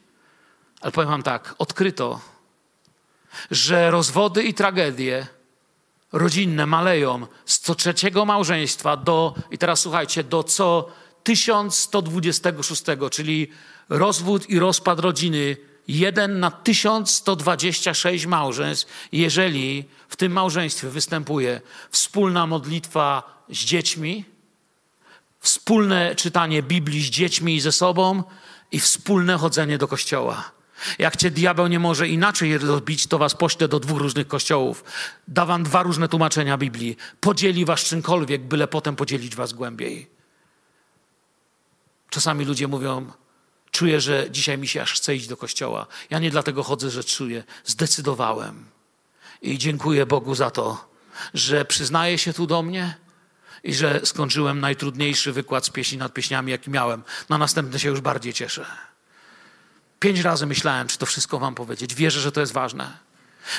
ale powiem wam tak, odkryto, że rozwody i tragedie rodzinne maleją z co 3 małżeństwa do, i teraz słuchajcie, do co 1126, czyli rozwód i rozpad rodziny 1 na 1126 małżeństw, jeżeli w tym małżeństwie występuje wspólna modlitwa z dziećmi, wspólne czytanie Biblii z dziećmi i ze sobą i wspólne chodzenie do kościoła. Jak cię diabeł nie może inaczej robić, to was pośle do 2 różnych kościołów. Da wam 2 różne tłumaczenia Biblii. Podzieli was czymkolwiek, byle potem podzielić was głębiej. Czasami ludzie mówią, czuję, że dzisiaj mi się aż chce iść do kościoła. Ja nie dlatego chodzę, że czuję. Zdecydowałem. I dziękuję Bogu za to, że przyznaje się tu do mnie, i że skończyłem najtrudniejszy wykład z Pieśni nad Pieśniami, jaki miałem. Na następny się już bardziej cieszę. 5 razy myślałem, czy to wszystko wam powiedzieć. Wierzę, że to jest ważne.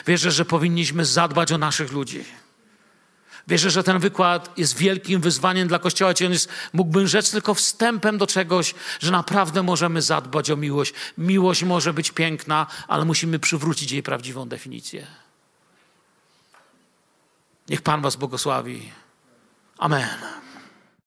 Wierzę, że powinniśmy zadbać o naszych ludzi. Wierzę, że ten wykład jest wielkim wyzwaniem dla Kościoła. On jest, mógłbym rzec, tylko wstępem do czegoś, że naprawdę możemy zadbać o miłość. Miłość może być piękna, ale musimy przywrócić jej prawdziwą definicję. Niech Pan was błogosławi. Amen.